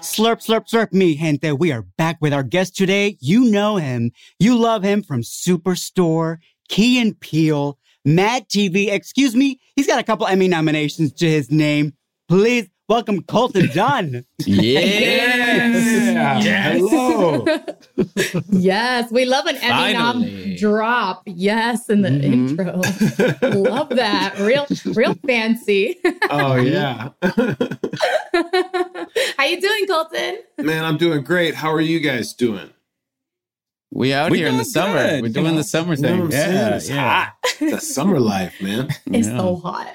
Slurp, slurp, slurp me, gente. We are back with our guest today. You know him. You love him from Superstore, Key and Peele, Mad T V. Excuse me. He's got a couple Emmy nominations to his name. Please welcome Colton Dunn. yes. Yes. Hello. yes. We love an Emmy nom drop. Yes. In the mm-hmm. intro. love that. Real, real fancy. oh, yeah. How you doing, Colton? Man, I'm doing great. How are you guys doing? We out We're here in the good. summer. We're doing you know, the summer thing. Yeah, it's yeah. hot. It's a summer life, man. It's yeah. so hot.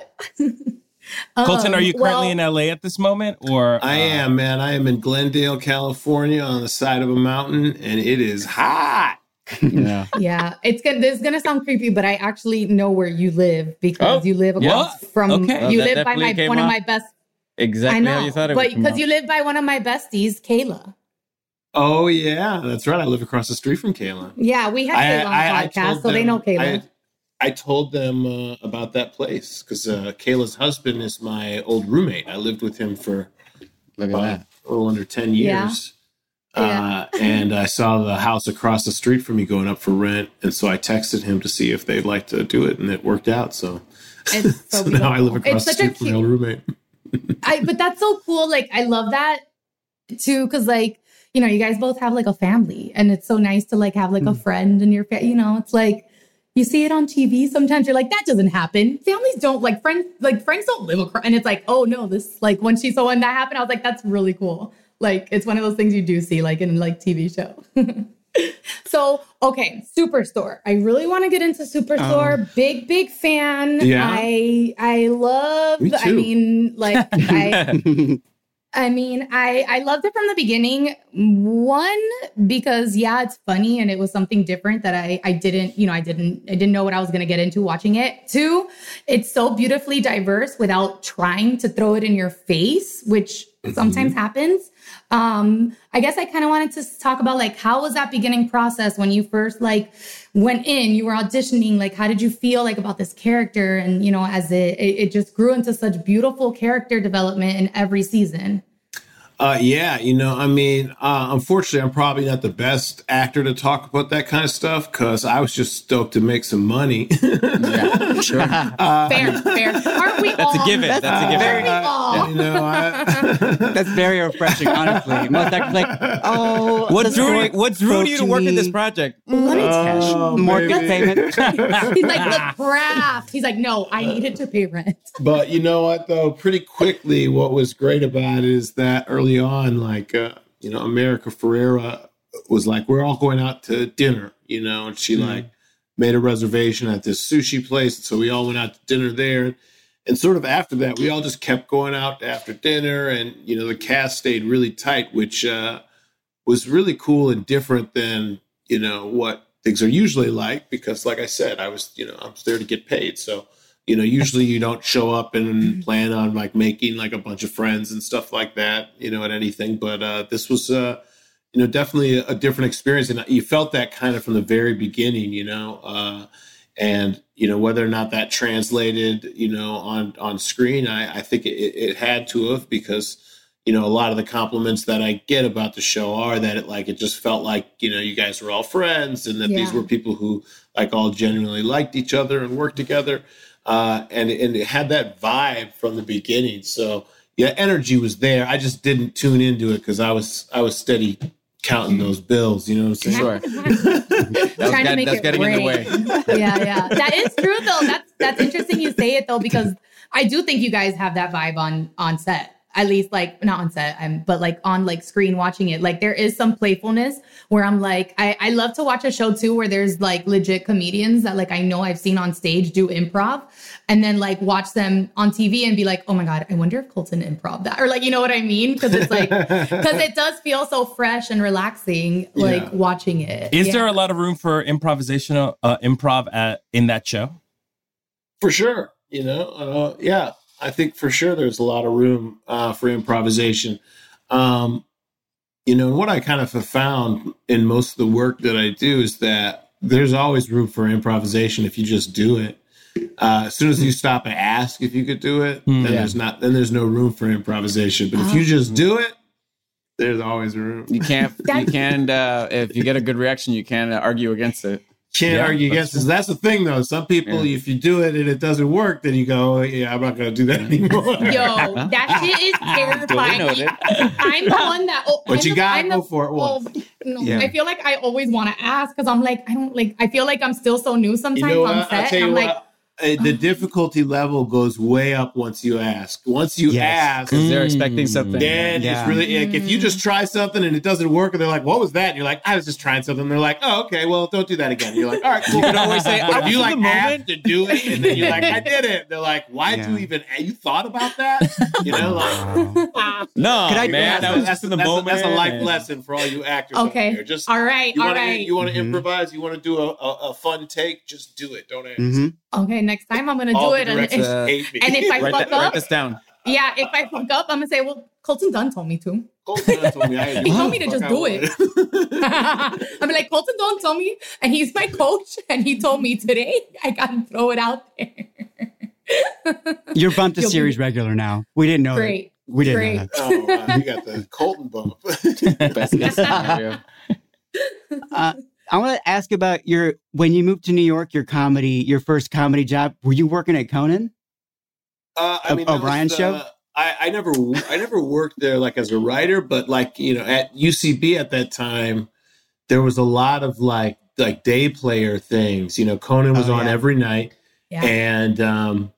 Colton, are you currently well, in L A at this moment? Or uh, I am, man. I am in Glendale, California on the side of a mountain, and it is hot. Yeah, yeah. It's gonna. This is gonna sound creepy, but I actually know where you live because oh, you live yeah. from. Okay. Well, you live by my one up. of my best. Exactly I know, how you thought it but because you live by one of my besties, Kayla. Oh yeah, that's right. I live across the street from Kayla. Yeah, we had Kayla I, on the podcast, so them, they know Kayla. I, I told them uh, about that place because uh, Kayla's husband is my old roommate. I lived with him for about, a little under ten years, yeah. Uh, yeah. and I saw the house across the street from me going up for rent, and so I texted him to see if they'd like to do it, and it worked out. So, it's so, so now I live across it's the street cute- from my old roommate. I, but that's so cool. Like, I love that too. Cause like, you know, you guys both have like a family and it's so nice to like have like mm. a friend in your family, you know, it's like, you see it on T V. Sometimes you're like, that doesn't happen. Families don't like friends, like friends don't live across. And it's like, oh no, this like when she saw when that happened, I was like, that's really cool. Like, it's one of those things you do see like in like T V show. So, okay. Superstore. I really want to get into Superstore. Um, big, big fan. Yeah. I, I love, Me too. I mean, like, I, I mean, I, I loved it from the beginning. One, because yeah, it's funny and it was something different that I, I didn't, you know, I didn't, I didn't know what I was going to get into watching it. Two, it's so beautifully diverse without trying to throw it in your face, which mm-hmm. sometimes happens. Um, I guess I kind of wanted to talk about like, how was that beginning process when you first like went in, you were auditioning, like, how did you feel like about this character? And, you know, as it, it, it just grew into such beautiful character development in every season. Uh, yeah, you know, I mean, uh, unfortunately, I'm probably not the best actor to talk about that kind of stuff because I was just stoked to make some money. Yeah, sure. Uh, fair, fair. Aren't we That's all? That's a given. That's uh, a given. Uh, you know, I, That's very refreshing, honestly. Most actors like, oh, what drew, what drew you to work in this project? Let me oh, cash. Mortgage payment. He's like, the craft. He's like, no, I needed to pay rent. But you know what, though? Pretty quickly, what was great about it is that early on, like, uh, you know, America Ferreira was like, we're all going out to dinner, you know, and she mm-hmm. like made a reservation at this sushi place. And so we all went out to dinner there. And sort of after that, we all just kept going out after dinner. And, you know, the cast stayed really tight, which uh, was really cool and different than, you know, what things are usually like, because like I said, I was, you know, I was there to get paid. So, you know, usually you don't show up and plan on like making like a bunch of friends and stuff like that, you know, at anything. But uh, this was, uh, you know, definitely a different experience. And you felt that kind of from the very beginning, you know, uh, and, you know, whether or not that translated, you know, on, on screen, I, I think it, it had to have, because, you know, a lot of the compliments that I get about the show are that it like, it just felt like, you know, you guys were all friends and that yeah. these were people who like all genuinely liked each other and worked together. Uh, and, and it had that vibe from the beginning. So yeah, energy was there. I just didn't tune into it because I was I was steady counting those bills. You know what I'm saying? Sure. that trying got, to make that's it getting in the way. Yeah, yeah. That is true, though. That's that's interesting you say it, though, because I do think you guys have that vibe on on set. At least like not on set, I'm, but like on like screen watching it. Like there is some playfulness where I'm like, I, I love to watch a show too, where there's like legit comedians that like, I know I've seen on stage do improv and then like watch them on T V and be like, oh my God, I wonder if Colton improv that, or like, you know what I mean? Cause it's like, cause it does feel so fresh and relaxing, like yeah. watching it. Is yeah. there a lot of room for improvisational uh, improv at, in that show? For sure. You know? Uh, yeah. I think for sure there's a lot of room uh, for improvisation. Um, you know, what I kind of have found in most of the work that I do is that there's always room for improvisation if you just do it. Uh, as soon as you stop and ask if you could do it, mm, then yeah. there's not, then there's no room for improvisation. But if you just do it, there's always room. You can't, you can't. Uh, if you get a good reaction, you can't uh, argue against it. Can't yeah, argue against this. That's the thing, though. Some people, yeah. if you do it and it doesn't work, then you go, oh, yeah, I'm not going to do that anymore. Yo, that shit is terrifying. I'm the one that... Oh, but I'm you got to go for it once. Oh, no, yeah. I feel like I always want to ask because I'm like, I don't like... I feel like I'm still so new sometimes, you know, on set. I'm what, like... The difficulty level goes way up once you ask. Once you yes, ask, because they're mm, expecting something. Then yeah. it's really like, if you just try something and it doesn't work, and they're like, "What was that?" And you're like, "I was just trying something." And they're like, "Oh, okay. Well, don't do that again." And you're like, "All right, cool." You can always say, but if you like have to do it, and then you're like, "I did it." They're like, "Why yeah. do you even? You thought about that?" You know, like, uh, no, I, man. That was that's, just in the that's, moment. That's a life lesson for all you actors. Okay, out there. Just all right, you all wanna, right. You want to mm-hmm. improvise? You want to do a, a, a fun take? Just do it. Don't ask. Mm-hmm. Okay, next time I'm going to do it. And, uh, and if I fuck that, up, write this down. Yeah, if I fuck up, I'm going to say, well, Colton Dunn told me to. Colton Dunn told me. I he told me to just do it. I'm like, Colton Dunn told me, and he's my coach, and he told me today I got to throw it out there. You're bumped to You'll series be- regular now. We didn't know Great. That. We didn't Great. Know that. Oh, wow. You got the Colton bump. Best case scenario. Uh, I want to ask about your, when you moved to New York, your comedy, your first comedy job, were you working at Conan? Uh, I mean, O'Brien's uh, show? I, I never I never worked there like as a writer, but like, you know, at U C B at that time, there was a lot of like like day player things. You know, Conan was oh, on yeah. every night, yeah. and um,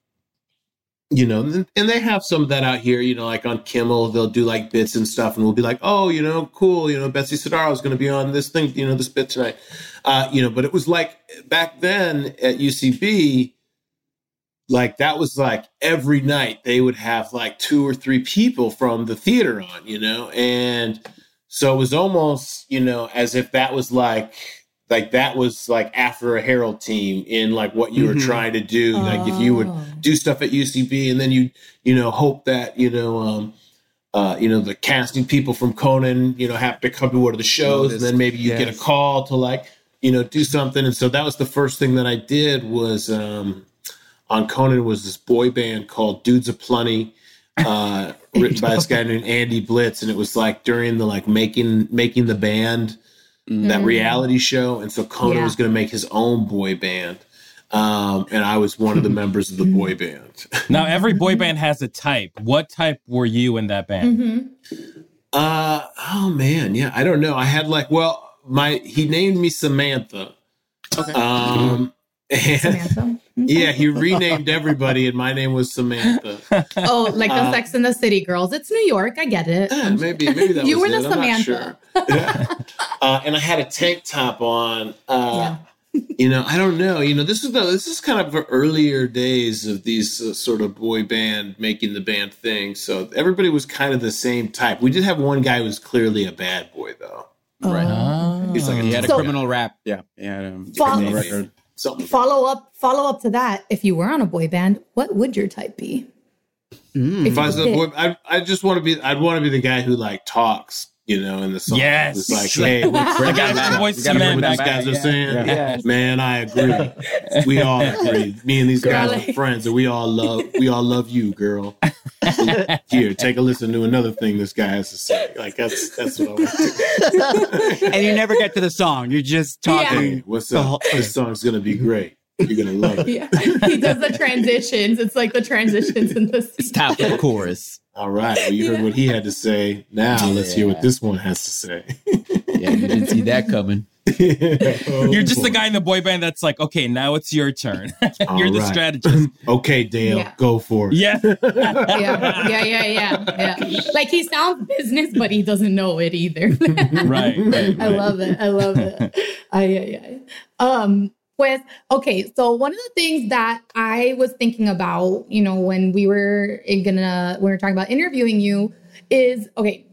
you know, and they have some of that out here. You know, like on Kimmel, they'll do like bits and stuff, and we'll be like, oh, you know, cool. You know, Betsy Sidaro is going to be on this thing. You know, this bit tonight. Uh, you know, but it was like back then at U C B. Like that was like every night they would have like two or three people from the theater on, you know? And so it was almost, you know, as if that was like, like that was like after a Herald team in like what you mm-hmm. were trying to do. Oh. Like if you would do stuff at U C B and then you, you know, hope that, you know, um, uh, you know, the casting people from Conan, you know, have to come to one of the shows oh, and then maybe you yes. get a call to like, you know, do something. And so that was the first thing that I did was, um, on Conan was this boy band called Dudes of Plenty, uh, written by this guy named Andy Blitz. And it was like during the like making making the band, mm. that reality show. And so Conan yeah. was going to make his own boy band. Um, and I was one of the members of the boy band. Now, every boy band has a type. What type were you in that band? Mm-hmm. Uh, oh, man. Yeah, I don't know. I had like, well, my he named me Samantha. Okay. Um, and, Samantha? Yeah, he renamed everybody, and my name was Samantha. Oh, like the uh, Sex and the City girls. It's New York. I get it. Yeah, maybe, maybe that you was were it. The I'm Samantha. Not sure. Yeah. uh, and I had a tank top on. Uh, yeah. You know, I don't know. You know, this is the this is kind of the earlier days of these uh, sort of boy band making the band thing. So everybody was kind of the same type. We did have one guy who was clearly a bad boy, though. Oh. Right? Oh. He's like a, he had so, a criminal rap. Yeah, yeah, criminal record. Something. Follow up, follow up to that. If you were on a boy band, what would your type be? Mm. If, if I was a boy, I, I just want to be. I'd want to be the guy who like talks, you know, in the song. Yes, it's like, hey, look, I got my voice. Got what these guys yeah. are saying. Yeah. Yeah. Man, I agree. We all agree. Me and these guys are friends, and we all love. We all love you, girl. Here, take a listen to another thing this guy has to say. Like that's that's what I want to do. And you never get to the song. You're just talking. Yeah. What's up? Whole- this song's gonna be great. You're gonna love it. Yeah. He does the transitions. It's like the transitions in this. It's top of the chorus. All right. Well, you yeah. heard what he had to say. Now yeah. let's hear what this one has to say. Yeah, you didn't see that coming. Yeah. Oh, you're just boy. The guy in the boy band that's like, okay, now it's your turn. You're right. The strategist. Okay, Dale, yeah. go for it. Yeah. yeah. yeah, yeah, yeah, yeah. Like he sounds business, but he doesn't know it either. right, right, right. I love it. I love it. I, I, I. Um, with okay, so one of the things that I was thinking about, you know, when we were gonna when we were talking about interviewing you, is okay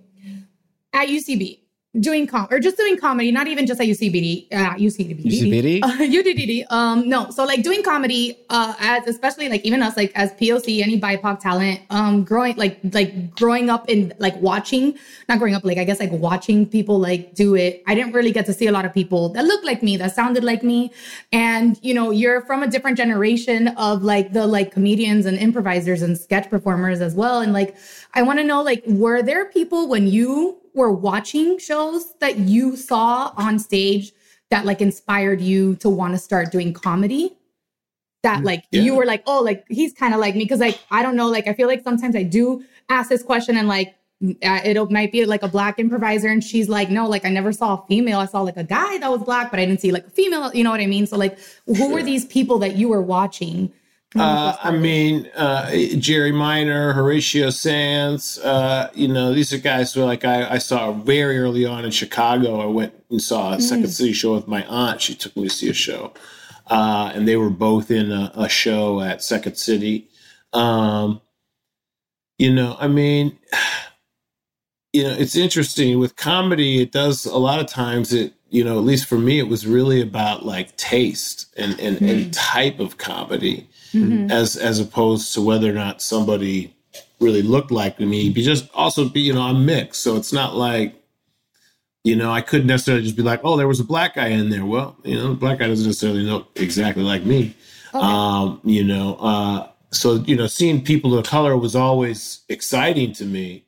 at U C B. Doing com or just doing comedy, not even just at U C B D, uh, U C B D, U C B D? Uh, U D D D. Um, no, so like doing comedy, uh, as especially like even us, like as P O C, any B I P O C talent, um, growing like like growing up in like watching, not growing up like I guess like watching people like do it. I didn't really get to see a lot of people that looked like me, that sounded like me, and you know you're from a different generation of like the like comedians and improvisers and sketch performers as well. And like I want to know like were there people when you were watching shows that you saw on stage that like inspired you to want to start doing comedy that like yeah. you were like, oh, like he's kind of like me. Cause like, I don't know. Like, I feel like sometimes I do ask this question and like, it might be like a black improviser. And she's like, no, like I never saw a female. I saw like a guy that was black, but I didn't see like a female, you know what I mean? So like, who sure. were these people that you were watching? Uh, I mean, uh, Jerry Minor, Horatio Sanz, uh, you know, these are guys who like I, I saw very early on in Chicago. I went and saw a Second City show with my aunt. She took me to see a show. Uh, and they were both in a, a show at Second City. Um, you know, I mean, you know, it's interesting with comedy. It does a lot of times it. You know, at least for me, it was really about like taste and and, mm-hmm. and type of comedy mm-hmm. as as opposed to whether or not somebody really looked like me. But just also be, you know, I'm mixed. So it's not like, you know, I couldn't necessarily just be like, oh, there was a black guy in there. Well, you know, the black guy doesn't necessarily look exactly like me. Okay. Um, you know, uh, so, you know, seeing people of color was always exciting to me.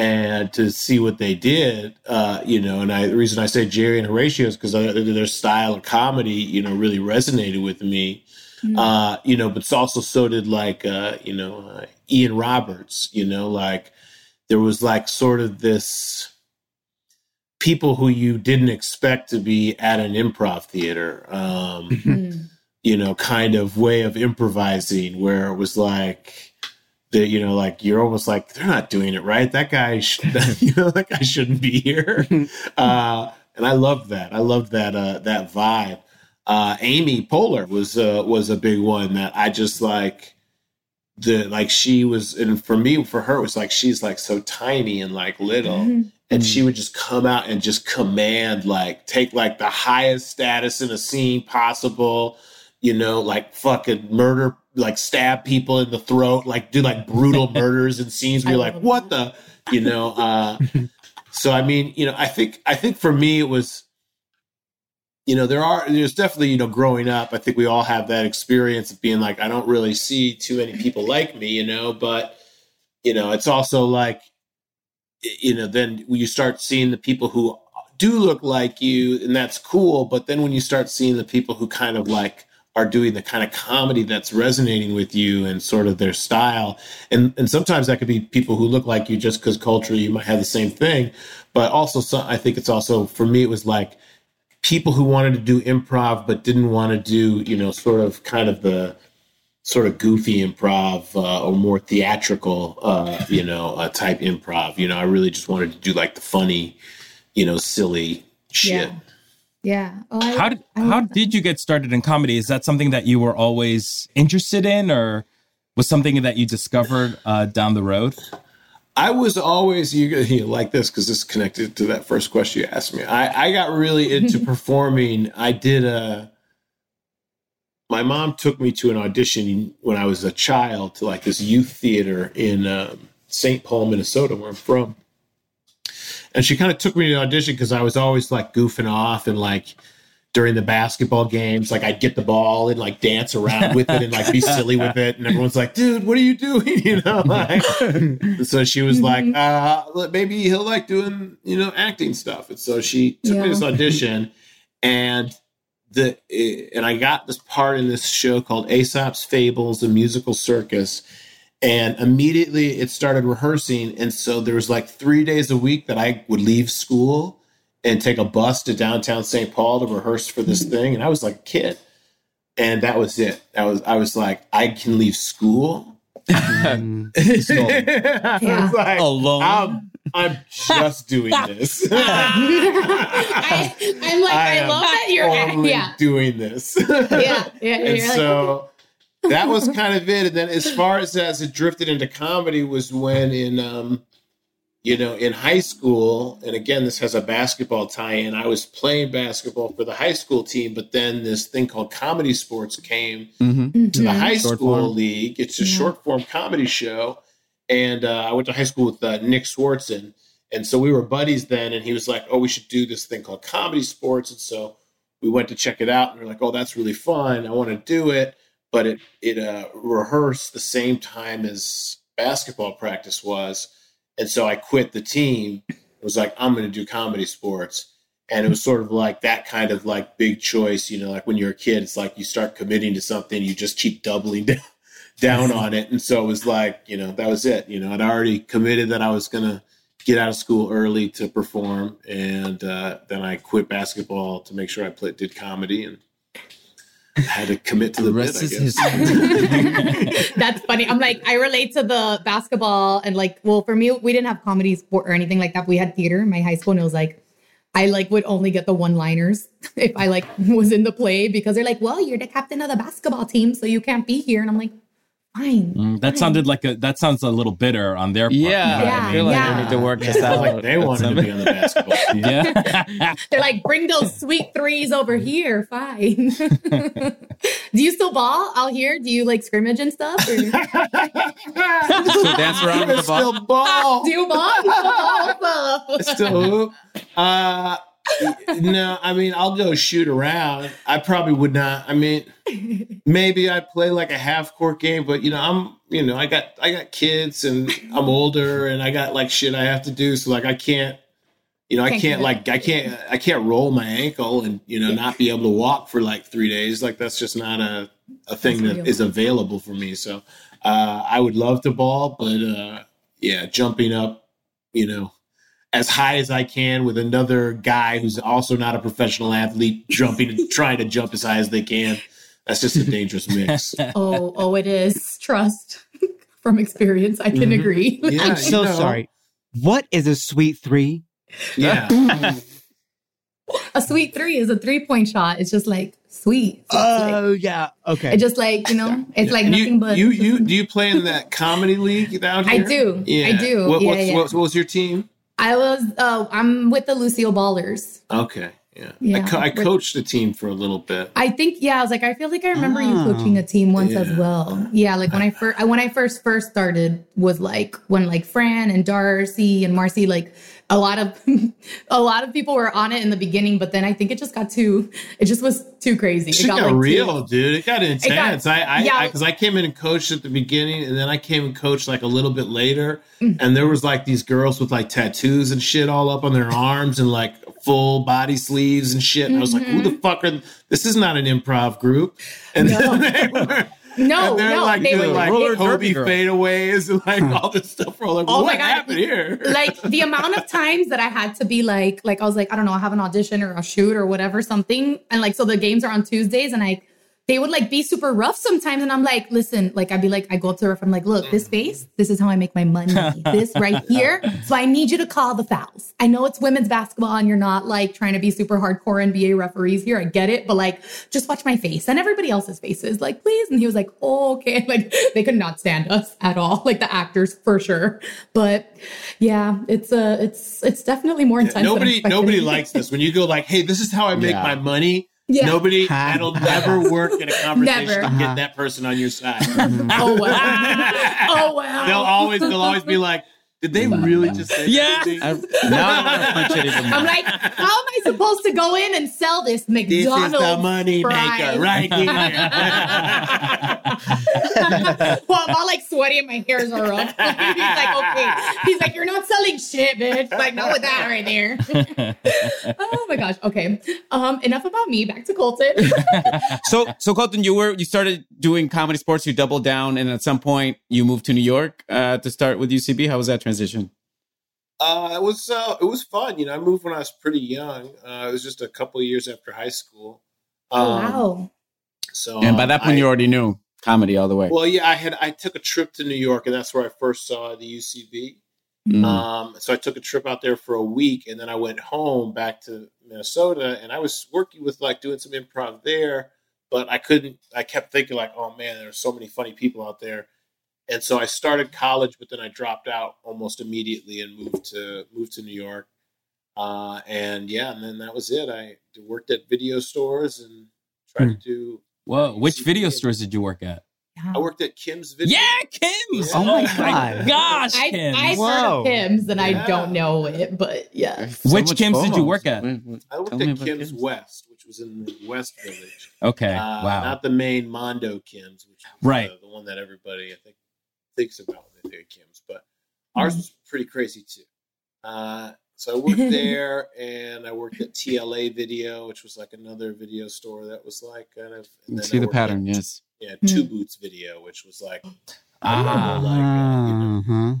And to see what they did, uh, you know, and I, the reason I say Jerry and Horatio is because their style of comedy, you know, really resonated with me. Mm-hmm. Uh, you know, but also so did like, uh, you know, uh, Ian Roberts, you know, like there was like sort of this people who you didn't expect to be at an improv theater, um, mm-hmm. you know, kind of way of improvising where it was like, that, you know, like you're almost like, they're not doing it right. That guy, sh- you know, that guy shouldn't be here. Uh, and I loved that. I loved that, uh, that vibe. Uh, Amy Poehler was, uh, was a big one that I just like the, like she was, and for me, for her, it was like, she's like so tiny and like little mm-hmm. and she would just come out and just command, like take like the highest status in a scene possible, you know, like fucking murder, like stab people in the throat, like do like brutal murders and scenes where you're like, what the, you know? Uh, so, I mean, you know, I think, I think for me it was, you know, there are, there's definitely, you know, growing up, I think we all have that experience of being like, I don't really see too many people like me, you know, but, you know, it's also like, you know, then you start seeing the people who do look like you and that's cool. But then when you start seeing the people who kind of like are doing the kind of comedy that's resonating with you and sort of their style. And and sometimes that could be people who look like you just because culturally you might have the same thing. But also, some, I think it's also, for me, it was like, people who wanted to do improv but didn't want to do, you know, sort of kind of the sort of goofy improv uh, or more theatrical, uh, you know, uh, type improv. You know, I really just wanted to do like the funny, you know, silly shit. Yeah. yeah. Oh, I, how did I, how did you get started in comedy? Is that something that you were always interested in, or was something that you discovered uh, down the road? I was always, you're you know, like this, because this is connected to that first question you asked me. I, I got really into performing. I did a, my mom took me to an audition when I was a child to like this youth theater in um, Saint Paul, Minnesota, where I'm from. And she kind of took me to the audition because I was always like goofing off and like, during the basketball games, like I'd get the ball and like dance around with it and like be silly with it. And everyone's like, dude, what are you doing? You know, like, so she was mm-hmm. like, uh, maybe he'll like doing, you know, acting stuff. And so she took yeah. me to this audition and the, and I got this part in this show called Aesop's Fables, a musical circus. And immediately it started rehearsing. And so there was like three days a week that I would leave school and take a bus to downtown Saint Paul to rehearse for this thing. And I was like a kid. And that was it. That was, I was like, I can leave school. Um, so, yeah. I was like, alone. I'm, I'm just doing this. I, I'm like, I, I love that you're only yeah. doing this. yeah. yeah. And you're so like, that was kind of it. And then as far as, as it drifted into comedy was when in, um, you know, in high school, and again, this has a basketball tie-in, I was playing basketball for the high school team, but then this thing called Comedy Sports came mm-hmm. to the high short school form. League. It's a yeah. short-form comedy show, and uh, I went to high school with uh, Nick Swartzen, and so we were buddies then, and he was like, oh, we should do this thing called Comedy Sports, and so we went to check it out, and we were like, oh, that's really fun, I want to do it, but it, it uh, rehearsed the same time as basketball practice was. And so I quit the team. It was like, I'm going to do Comedy Sports. And it was sort of like that kind of like big choice, you know, like when you're a kid, it's like you start committing to something, you just keep doubling down, down on it. And so it was like, you know, that was it. You know, I'd already committed that I was going to get out of school early to perform. And uh, then I quit basketball to make sure I played, did comedy and I had to commit to the, the rest bit, is I guess. That's funny. I'm like, I relate to the basketball and like, well, for me, we didn't have comedy sport or anything like that. We had theater in my high school and it was like, I like would only get the one-liners if I like was in the play because they're like, well, you're the captain of the basketball team, so you can't be here. And I'm like, fine. Mm, that fine. sounded like a, that sounds a little bitter on their part. Yeah. You know yeah, I mean? like yeah. They need to work this out. Like they wanted something. to be on the basketball team. Yeah. They're like, bring those sweet threes over here. Fine. Do you still ball out here? Do you like scrimmage and stuff? Or... so dance around with the ball. Still ball. Do you ball? You still ball. Still uh, no, I mean, I'll go shoot around. I probably would not. I mean, maybe I play like a half court game, but you know, I'm, you know, I got, I got kids and I'm older and I got like shit I have to do. So like, I can't You know, I can't like, I can't, I can't roll my ankle and, you know, not be able to walk for like three days. Like that's just not a, a thing that is available for me. So uh, I would love to ball, but uh, yeah, jumping up, you know, as high as I can with another guy who's also not a professional athlete, jumping, trying to jump as high as they can. That's just a dangerous mix. Oh, oh, it is. Trust from experience. I can mm-hmm. agree. Yeah, I'm so know. sorry. What is a sweet three? Yeah. A sweet three is a three-point shot. It's just like sweet. So oh, like, yeah. Okay. It's just like, you know, it's yeah. like nothing you, but... You, you, do you play in that comedy league down here? I do. Yeah. I do. What, yeah, yeah. What, what was your team? I was, uh, I'm with the Lucille Ballers. Okay. Yeah. yeah. I, co- I coached the team for a little bit. I think, yeah. I was like, I feel like I remember oh, you coaching a team once yeah. as well. Yeah. Like when I first, when I first, first started was like when like Fran and Darcy and Marcy, like a lot of, a lot of people were on it in the beginning, but then I think it just got too, it just was too crazy. It, it got, got like real, too, dude. It got intense. It got, I, I, yeah. I, cause I came in and coached at the beginning and then I came and coached like a little bit later. Mm-hmm. And there was like these girls with like tattoos and shit all up on their arms and like, full body sleeves and shit. And I was like, who the fuck are th- this is not an improv group. And no. they were No, and they're no, like, they were like roller derby fadeaways and like all this stuff. We're like, oh what happened here? Like the amount of times that I had to be like, like I was like, I don't know, I have an audition or a shoot or whatever, something. And like, so the games are on Tuesdays and I, they would like be super rough sometimes. And I'm like, listen, like, I'd be like, I go up to her if I'm like, look, this face, this is how I make my money. This right here. So I need you to call the fouls. I know it's women's basketball and you're not like trying to be super hardcore N B A referees here. I get it. But like, just watch my face and everybody else's faces like, please. And he was like, oh, okay. Like they could not stand us at all. Like the actors for sure. But yeah, it's a, uh, it's, it's definitely more intense. Yeah, nobody, nobody likes this when you go like, hey, this is how I make yeah. my money. Yeah. Nobody, that'll never work in a conversation never. to get that person on your side. Oh, wow. Oh, wow. They'll always, they'll always be like, did they really just say yeah. that? Yeah. Now I don't want to punch it anymore. I'm like, how am I supposed to go in and sell this McDonald's? This is the money fries. maker right here. Well, I'm all like sweaty and my hairs are up. He's like, okay. He's like, you're not selling shit, bitch. Like, not with that right there. Oh my gosh. Okay. Um, enough about me. Back to Colton. so, so Colton, you were you started doing comedy sports. You doubled down, and at some point, you moved to New York uh, to start with U C B. How was that transition? Uh, it was uh, it was fun. You know, I moved when I was pretty young. Uh, it was just a couple of years after high school. Um, oh, wow! So, and by that point, I, you already knew comedy all the way. Well, yeah, I had I took a trip to New York, and that's where I first saw the U C B. Mm. Um, so I took a trip out there for a week, and then I went home back to Minnesota, and I was working with like doing some improv there, but I couldn't. I kept thinking like, oh man, there are so many funny people out there. And so I started college, but then I dropped out almost immediately and moved to moved to New York. Uh, and yeah, and then that was it. I worked at video stores and tried mm. to do. Whoa, which C D video stores did you work at? I worked at Kim's Video. Yeah, Kim's! Yeah. Oh my God. Gosh, I, Kim's. I've heard of Kim's and yeah. I don't know it, but yeah. So which Kim's photos. did you work at? Wait, wait. I worked Tell at Kim's, Kim's West, which was in the West Village. Okay, uh, wow. Not the main Mondo Kim's, which is right. the, the one that everybody, I think, thinks about when they do Kim's, but ours was pretty crazy too. Uh, so I worked there and I worked at T L A Video, which was like another video store that was like kind of. And then see I the pattern, at, yes. Yeah, Two mm. Boots Video, which was like. Ah, know, like, uh, you know, uh-huh.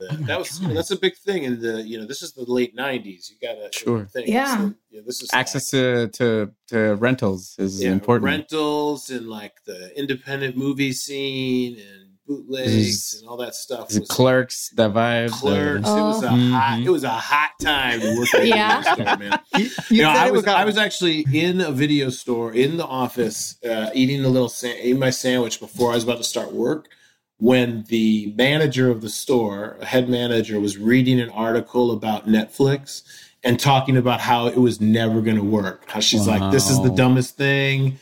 the, oh that was you know, that's a big thing in the you know this is the late nineties. You gotta sure you know, thing. Yeah. So, yeah this is access like, to, to to rentals is yeah, important. Rentals and like the independent movie scene and. Bootlegs and all that stuff. Was clerks, the vibe. Clerks. Oh. It was a mm-hmm. hot. It was a hot time to work at yeah. a video store, man. You, you know, I was, was I was actually in a video store in the office, uh, eating a little, sa- eating my sandwich before I was about to start work. When the manager of the store, head manager, was reading an article about Netflix and talking about how it was never going to work. How she's wow. like, "This is the dumbest thing,"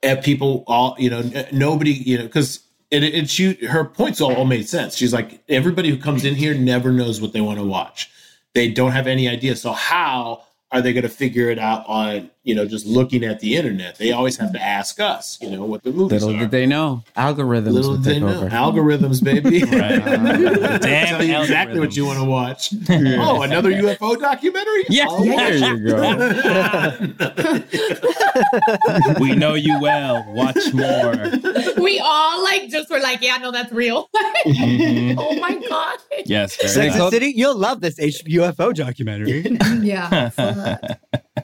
and people all, you know, nobody, you know, because. And it, it, she, her points all, all made sense. She's like, everybody who comes in here never knows what they want to watch. They don't have any idea. So how are they going to figure it out on, you know, just looking at the internet? They always have to ask us, you know, what the movies Little are. Little did they know. Algorithms Little would take over. Algorithms, baby. Right. Uh, damn tell you exactly what you want to watch. Yeah. Oh, another U F O documentary? Yeah. Oh, there you go. We know you well. Watch more. We all, like, just were like, yeah, I know that's real. Mm-hmm. Oh, my God. Yes. Second nice. City, you'll love this U F O documentary. Yeah.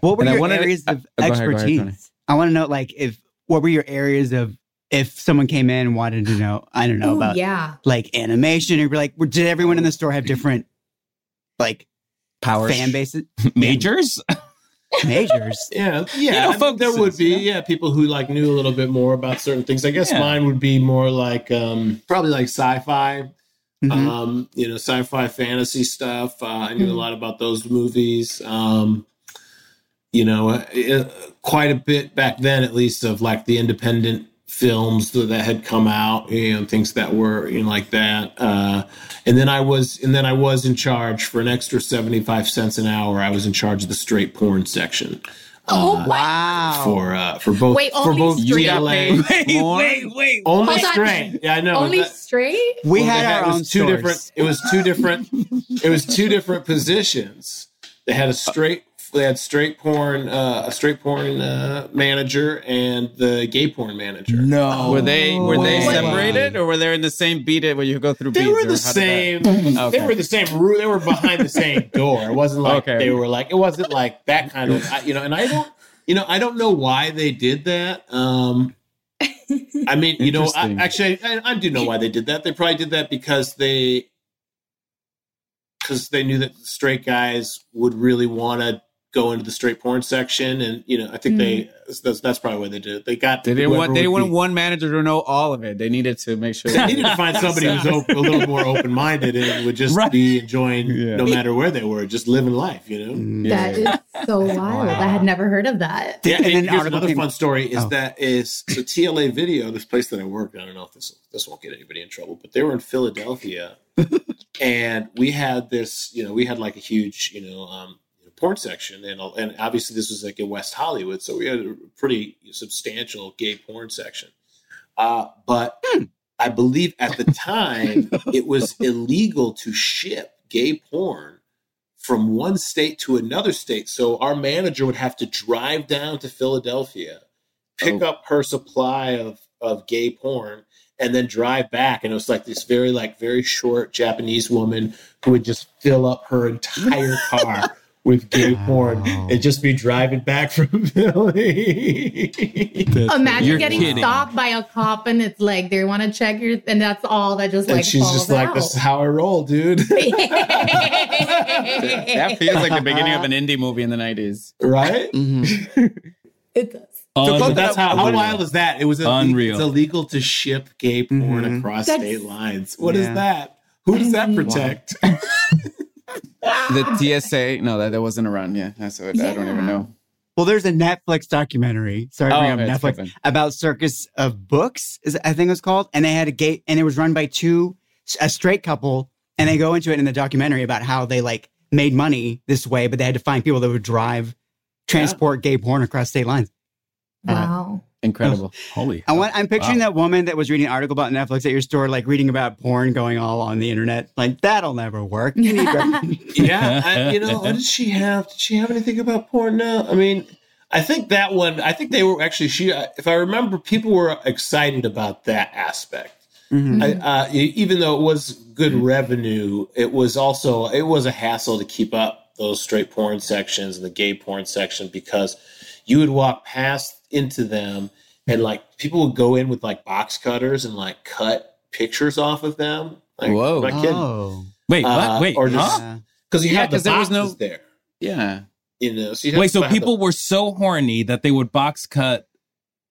What were and your areas to, of uh, expertise? Go ahead, go ahead, I want to know, like, if what were your areas of if someone came in and wanted to know, I don't know Ooh, about, yeah. like animation, or like, did everyone in the store have different, like, power fan bases, majors? Majors, yeah, yeah. You know, folks, there would be yeah people who like knew a little bit more about certain things. I guess yeah. mine would be more like um, probably like sci-fi. Mm-hmm. Um, you know, sci-fi fantasy stuff. Uh, I knew mm-hmm. a lot about those movies. Um, you know, it, quite a bit back then, at least, of like the independent films that had come out, you know, things that were, you know, like that. Uh, and then I was, and then I was in charge for an extra seventy-five cents an hour. I was in charge of the straight porn section. Oh, uh, wow. For uh, for both wait, for both T L A. Wait, wait, wait. Only straight. Yeah, I know. Only that, straight? We well, had our had, own two different It was two different It was two different positions. They had a straight they had straight porn uh, a straight porn uh, manager and the gay porn manager. No. Oh, were they were wow. they separated or were they in the same beat where you go through beats? They were the same. Okay. They were the same room. They were behind the same door. It wasn't like okay. they were like it wasn't like that kind of I, you know and I don't you know I don't know why they did that. Um, I mean, you know, I, actually I, I do know why they did that. They probably did that because they because they knew that straight guys would really want to go into the straight porn section, and you know, I think mm. they that's, that's probably what they did. They got they didn't want they didn't want be, one manager to know all of it. They needed to make sure they needed to find somebody who's open, a little more open minded and would just right. be enjoying yeah. no matter where they were, just living life. You know, yeah. that is so wild. Wow. I had never heard of that. Yeah, and, and then here's another came, fun story is oh. that is the T L A Video, this place that I work. I don't know if this this won't get anybody in trouble, but they were in Philadelphia, and we had this. You know, we had like a huge. You know. um porn section, and and obviously this was like in West Hollywood, so we had a pretty substantial gay porn section. Uh, but hmm. I believe at the time it was illegal to ship gay porn from one state to another state. So our manager would have to drive down to Philadelphia, pick oh. up her supply of, of gay porn, and then drive back. And it was like this very, like very short Japanese woman who would just fill up her entire car with gay wow. porn and just be driving back from Philly. Imagine You're getting kidding. stopped by a cop and it's like they want to check your and that's all that just and like she's falls just like out. This is how I roll, dude. that, that feels like the beginning of an indie movie in the nineties, right? Mm-hmm. It does. So um, that's how, how wild is that? It was illegal, unreal. It's illegal to ship gay porn mm-hmm. across that's, state lines. What yeah. is that? Who does that protect? Wow. The T S A, no, that, that wasn't around. Yeah, that's what, yeah. I don't even know. Well, there's a Netflix documentary. Sorry, oh, bring up Netflix open. About Circus of Books, is I think it was called, and they had a gate, and it was run by two a straight couple, and they go into it in the documentary about how they like made money this way, but they had to find people that would drive transport yeah. gay porn across state lines. Wow. Uh, Incredible. Oh, holy. I want, I'm picturing wow. that woman that was reading an article about Netflix at your store, like reading about porn going all on the internet. Like, that'll never work. You need yeah. I, you know, what did she have? Did she have anything about porn now? I mean, I think that one, I think they were actually, she. if I remember, people were excited about that aspect. Mm-hmm. I, uh, even though it was good mm-hmm. revenue, it was also, it was a hassle to keep up those straight porn sections and the gay porn section because you would walk past into them and like people would go in with like box cutters and like cut pictures off of them. Like, whoa! Not kidding. Oh. Wait, what? Uh, wait, or just because huh? you yeah, had the boxes there, was no... there. Yeah, you know. So you wait, so people them. were so horny that they would box cut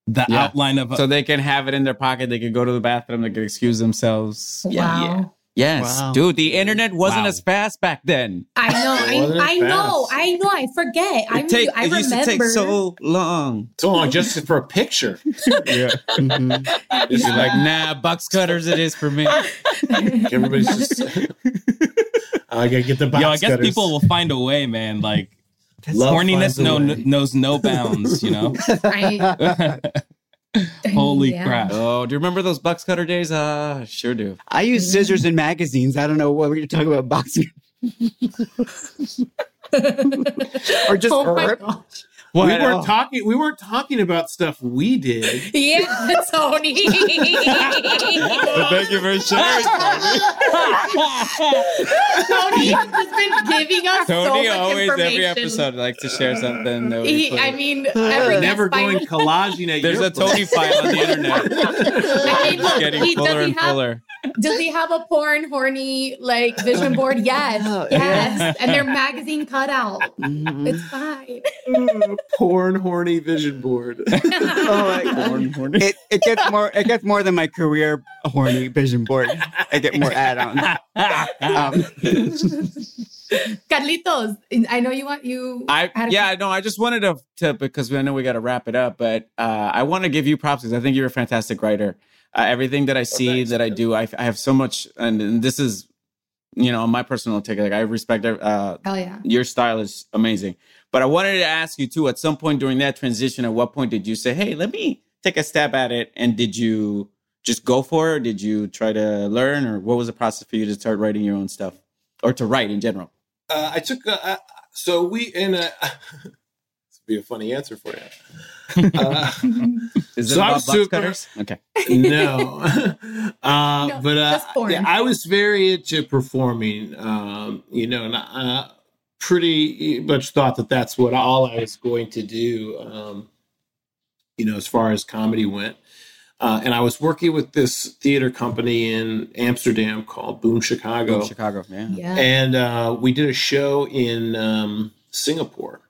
the yeah. outline of a... so they can have it in their pocket. They can go to the bathroom. They can excuse themselves. Wow. Yeah. yeah. Yes, wow. dude, the internet wasn't wow. as fast back then. I know, I, I know, I know, I forget. I take, I remember. It used to take so long. So long just for a picture. yeah. Mm-hmm. yeah. It's like, nah, box cutters it is for me. Everybody's just, I gotta get the box cutters. Yo, I guess cutters. people will find a way, man, like. Horniness no, knows no bounds, you know? I, Holy yeah. crap. Oh, do you remember those box cutter days? Uh, sure do. I used scissors in magazines. I don't know what we're talking about boxing. Or just oh herb. Well, we weren't talking. We weren't talking about stuff we did. Yeah, Tony. Well, thank you for sharing, Tony. Tony has been giving us Tony so much information. Tony always, every episode, likes to share something. That he, I mean, every never going collaging at There's a Tony file on the internet. I mean, look, getting he, fuller and have, fuller. Does he have a porn horny like vision board? Yes, yes, and their magazine cutout. Mm-hmm. It's fine. Porn horny vision board. Oh my God. Porn, it, it gets more. It gets more than my career horny vision board. I get more add-ons. um. Carlitos, I know you want you. I yeah no, I just wanted to, to because I know we got to wrap it up, but uh, I want to give you props because I think you're a fantastic writer. Uh, everything that I see, oh, thanks, that I do, I, I have so much, and, and this is, you know, my personal take. Like I respect. Uh, oh yeah, your style is amazing. But I wanted to ask you too. At some point during that transition, at what point did you say, "Hey, let me take a stab at it"? And did you just go for it? Or did you try to learn, or what was the process for you to start writing your own stuff, or to write in general? Uh, I took. Uh, so we in a. Be a funny answer for you. Uh, Is it so about box super, cutters? Okay. No. uh, no but uh, yeah, I was very into performing, um, you know, and I pretty much thought that that's what all I was going to do, um, you know, as far as comedy went. Uh, and I was working with this theater company in Amsterdam called Boom Chicago. Boom Chicago, yeah. yeah. And uh, we did a show in um, Singapore.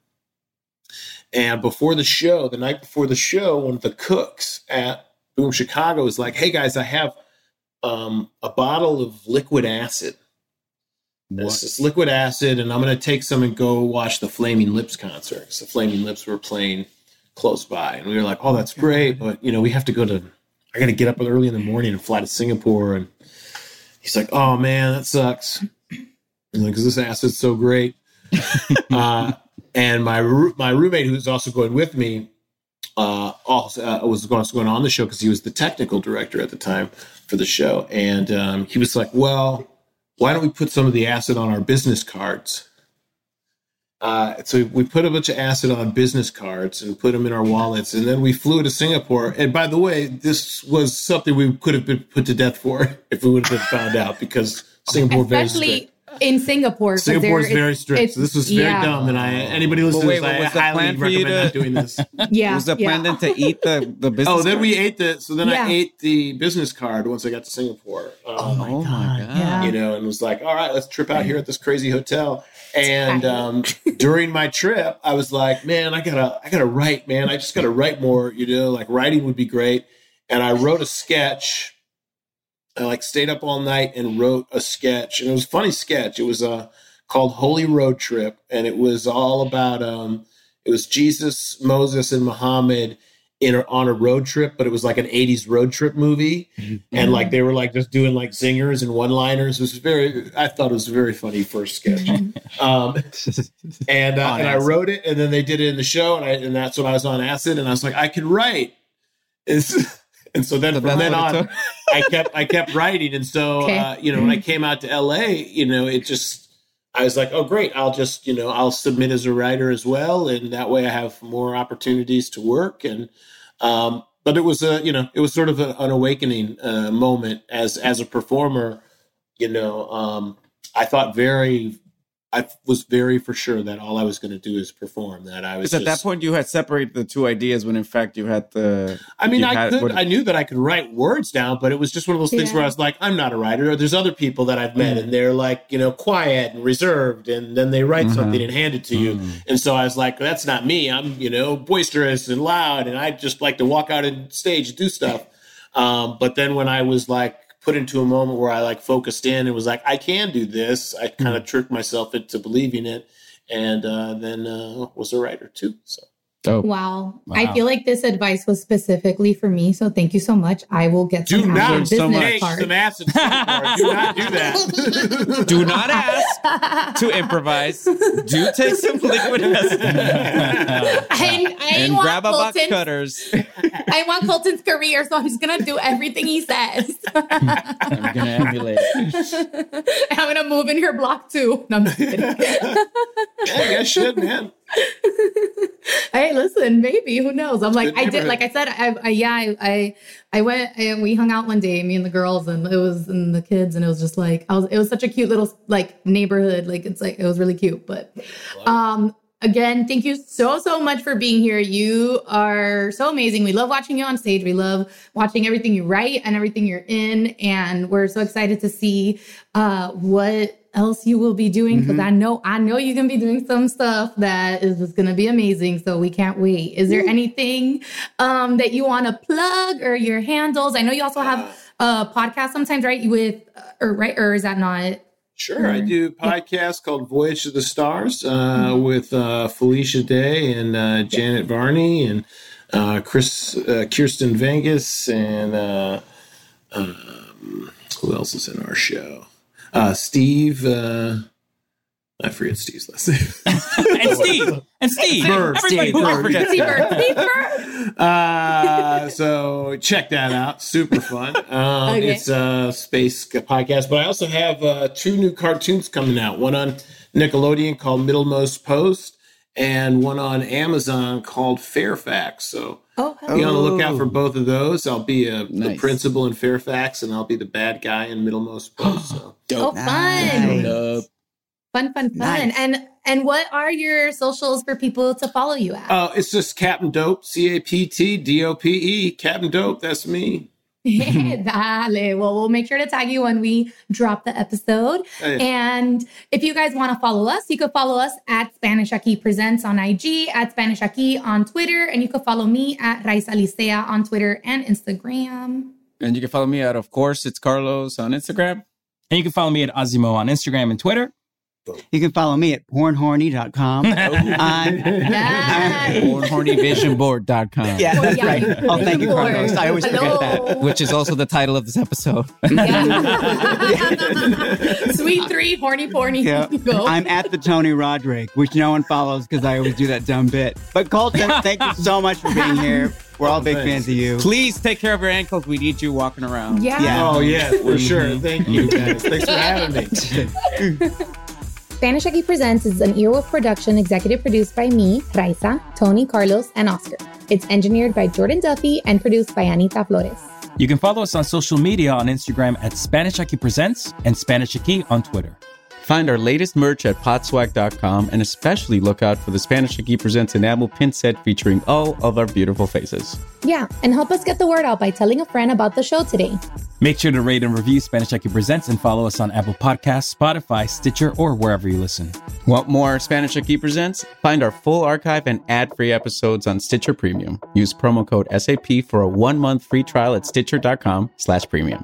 And before the show, the night before the show, one of the cooks at Boom Chicago was like, "Hey guys, I have um, a bottle of liquid acid. This is liquid acid, and I'm going to take some and go watch the Flaming Lips concert." Because the Flaming Lips were playing close by, and we were like, "Oh, that's great, but you know, we have to go to. I got to get up early in the morning and fly to Singapore." And he's like, "Oh man, that sucks. Because like, this acid's so great." uh, And my my roommate, who was also going with me, uh, also, uh, was also going on the show because he was the technical director at the time for the show. And um, he was like, "Well, why don't we put some of the acid on our business cards?" Uh, so we put a bunch of acid on business cards and put them in our wallets. And then we flew to Singapore. And by the way, this was something we could have been put to death for if we would have been found out, because Singapore very strict. In Singapore. Singapore is very strict. So this was very yeah. dumb. And I anybody listening wait, to this, I highly recommend to, not doing this. Yeah. Was the yeah. plan then to eat the, the business card? Oh, then card? we ate the, so then yeah. I ate the business card once I got to Singapore. Um, oh, my God. My God. Yeah. You know, and was like, all right, let's trip out here at this crazy hotel. And um, during my trip, I was like, man, I gotta, I gotta write, man. I just gotta write more, you know, like writing would be great. And I wrote a sketch. I like stayed up all night and wrote a sketch, and it was a funny sketch. It was uh, called Holy Road Trip. And it was all about, um, it was Jesus, Moses, and Muhammad in a, on a road trip, but it was like an eighties road trip movie. Mm-hmm. And like, they were like just doing like zingers and one-liners. It was very, I thought it was a very funny first sketch. um, and, uh, and I wrote it, and then they did it in the show. And I, and that's when I was on acid, and I was like, I can write. It's, And so then so from then on, I kept I kept writing. And so, okay. uh, you know, when I came out to L A, you know, it just, I was like, oh, great. I'll just, you know, I'll submit as a writer as well. And that way I have more opportunities to work. And, um, but it was a, you know, it was sort of a, an awakening uh, moment as, as a performer. You know, um, I thought very, I was very for sure that all I was going to do is perform. That I was. Just, at that point, you had separated the two ideas when, in fact, you had the. I mean, I had, could. What, I knew that I could write words down, but it was just one of those things yeah. where I was like, I'm not a writer. There's other people that I've met, mm. and they're like, you know, quiet and reserved, and then they write mm-hmm. something and hand it to you. Mm. And so I was like, that's not me. I'm, you know, boisterous and loud, and I just like to walk out on stage and do stuff. Um, but then when I was like. Put into a moment where I like focused in and was like, I can do this. I kind of tricked myself into believing it, and uh, then uh, was a writer too. So, dope. Wow. wow, I feel like this advice was specifically for me. So thank you so much. I will get do some not acid so much. Some acid. Do not do that. Do not ask. to improvise, do take some liquid message. I, I and want grab a Colton, box cutters. I want Colton's career, so I'm just going to do everything he says. I'm going to emulate. I'm going to move in your block, too. No, I'm just kidding. Hey, I should, man. Hey, listen, maybe, who knows? I'm like, I did, like I said, I, I yeah, I, I, I went and we hung out one day, me and the girls, and it was, and the kids, and it was just like, I was, it was such a cute little, like, neighborhood, like, it's like, it was really cute, but, um, again, thank you so, so much for being here. You are so amazing. We love watching you on stage. We love watching everything you write and everything you're in, and we're so excited to see, uh, what else you will be doing, because mm-hmm. I know I know you're gonna be doing some stuff that is just gonna be amazing, so we can't wait. Is there Ooh. anything um that you want to plug, or your handles? I know you also have uh, a podcast sometimes, right, with or right or is that not sure or, I do a podcast yeah. called Voyage to the Stars uh mm-hmm. with uh Felicia Day and uh Janet yeah. Varney and uh Chris uh, Kirsten Vengas and uh um who else is in our show? Uh, Steve, uh, I forget Steve's last name. and Steve, and Steve, Bird, Steve, Bird. Bird. Steve Bird. Steve Bird. Uh, so check that out. Super fun. Um, okay. It's a space podcast, but I also have uh, two new cartoons coming out. One on Nickelodeon called Middlemost Post, and one on Amazon called Fairfax. So oh, be on the lookout for both of those. I'll be a, nice. the principal in Fairfax, and I'll be the bad guy in Middlemost Post. So. Dope. Oh, fun. Nice. Fun, fun, fun. Nice. And and what are your socials for people to follow you at? Oh, uh, it's just Captain Dope, C A P T D O P E, Captain Dope. That's me. Dale. Well, we'll make sure to tag you when we drop the episode. Hey. And if you guys want to follow us, you could follow us at Spanish Aquí Presents on I G, at Spanish Aquí on Twitter, and you could follow me at Raiza Licea on Twitter and Instagram. And you can follow me at, of course, it's Carlos on Instagram. And you can follow me at Azimo on Instagram and Twitter. You can follow me at porn horny dot com. Oh. I'm, yeah. I'm porn horny vision board dot com. Yeah, that's right. Oh, thank you, Carlos. I always Hello. forget that. Which is also the title of this episode. Yeah. Sweet three, horny, porny. Yeah. Go. I'm at the Tony Roderick, which no one follows because I always do that dumb bit. But Colton, thank you so much for being here. We're all oh, big thanks. fans of you. Please take care of your ankles. We need you walking around. Yeah. yeah. Oh, yeah, for sure. Thank you, guys. Thanks for having me. Spanish Aquí Presents is an Earwolf production executive produced by me, Raiza, Tony, Carlos, and Oscar. It's engineered by Jordan Duffy and produced by Anita Flores. You can follow us on social media on Instagram at Spanish Aquí Presents and Spanish Aquí on Twitter. Find our latest merch at podswag dot com and especially look out for the Spanish Aquí Presents enamel pin set featuring all of our beautiful faces. Yeah, and help us get the word out by telling a friend about the show today. Make sure to rate and review Spanish Aquí Presents and follow us on Apple Podcasts, Spotify, Stitcher, or wherever you listen. Want more Spanish Aquí Presents? Find our full archive and ad-free episodes on Stitcher Premium. Use promo code S A P for a one-month free trial at stitcher.com slash premium.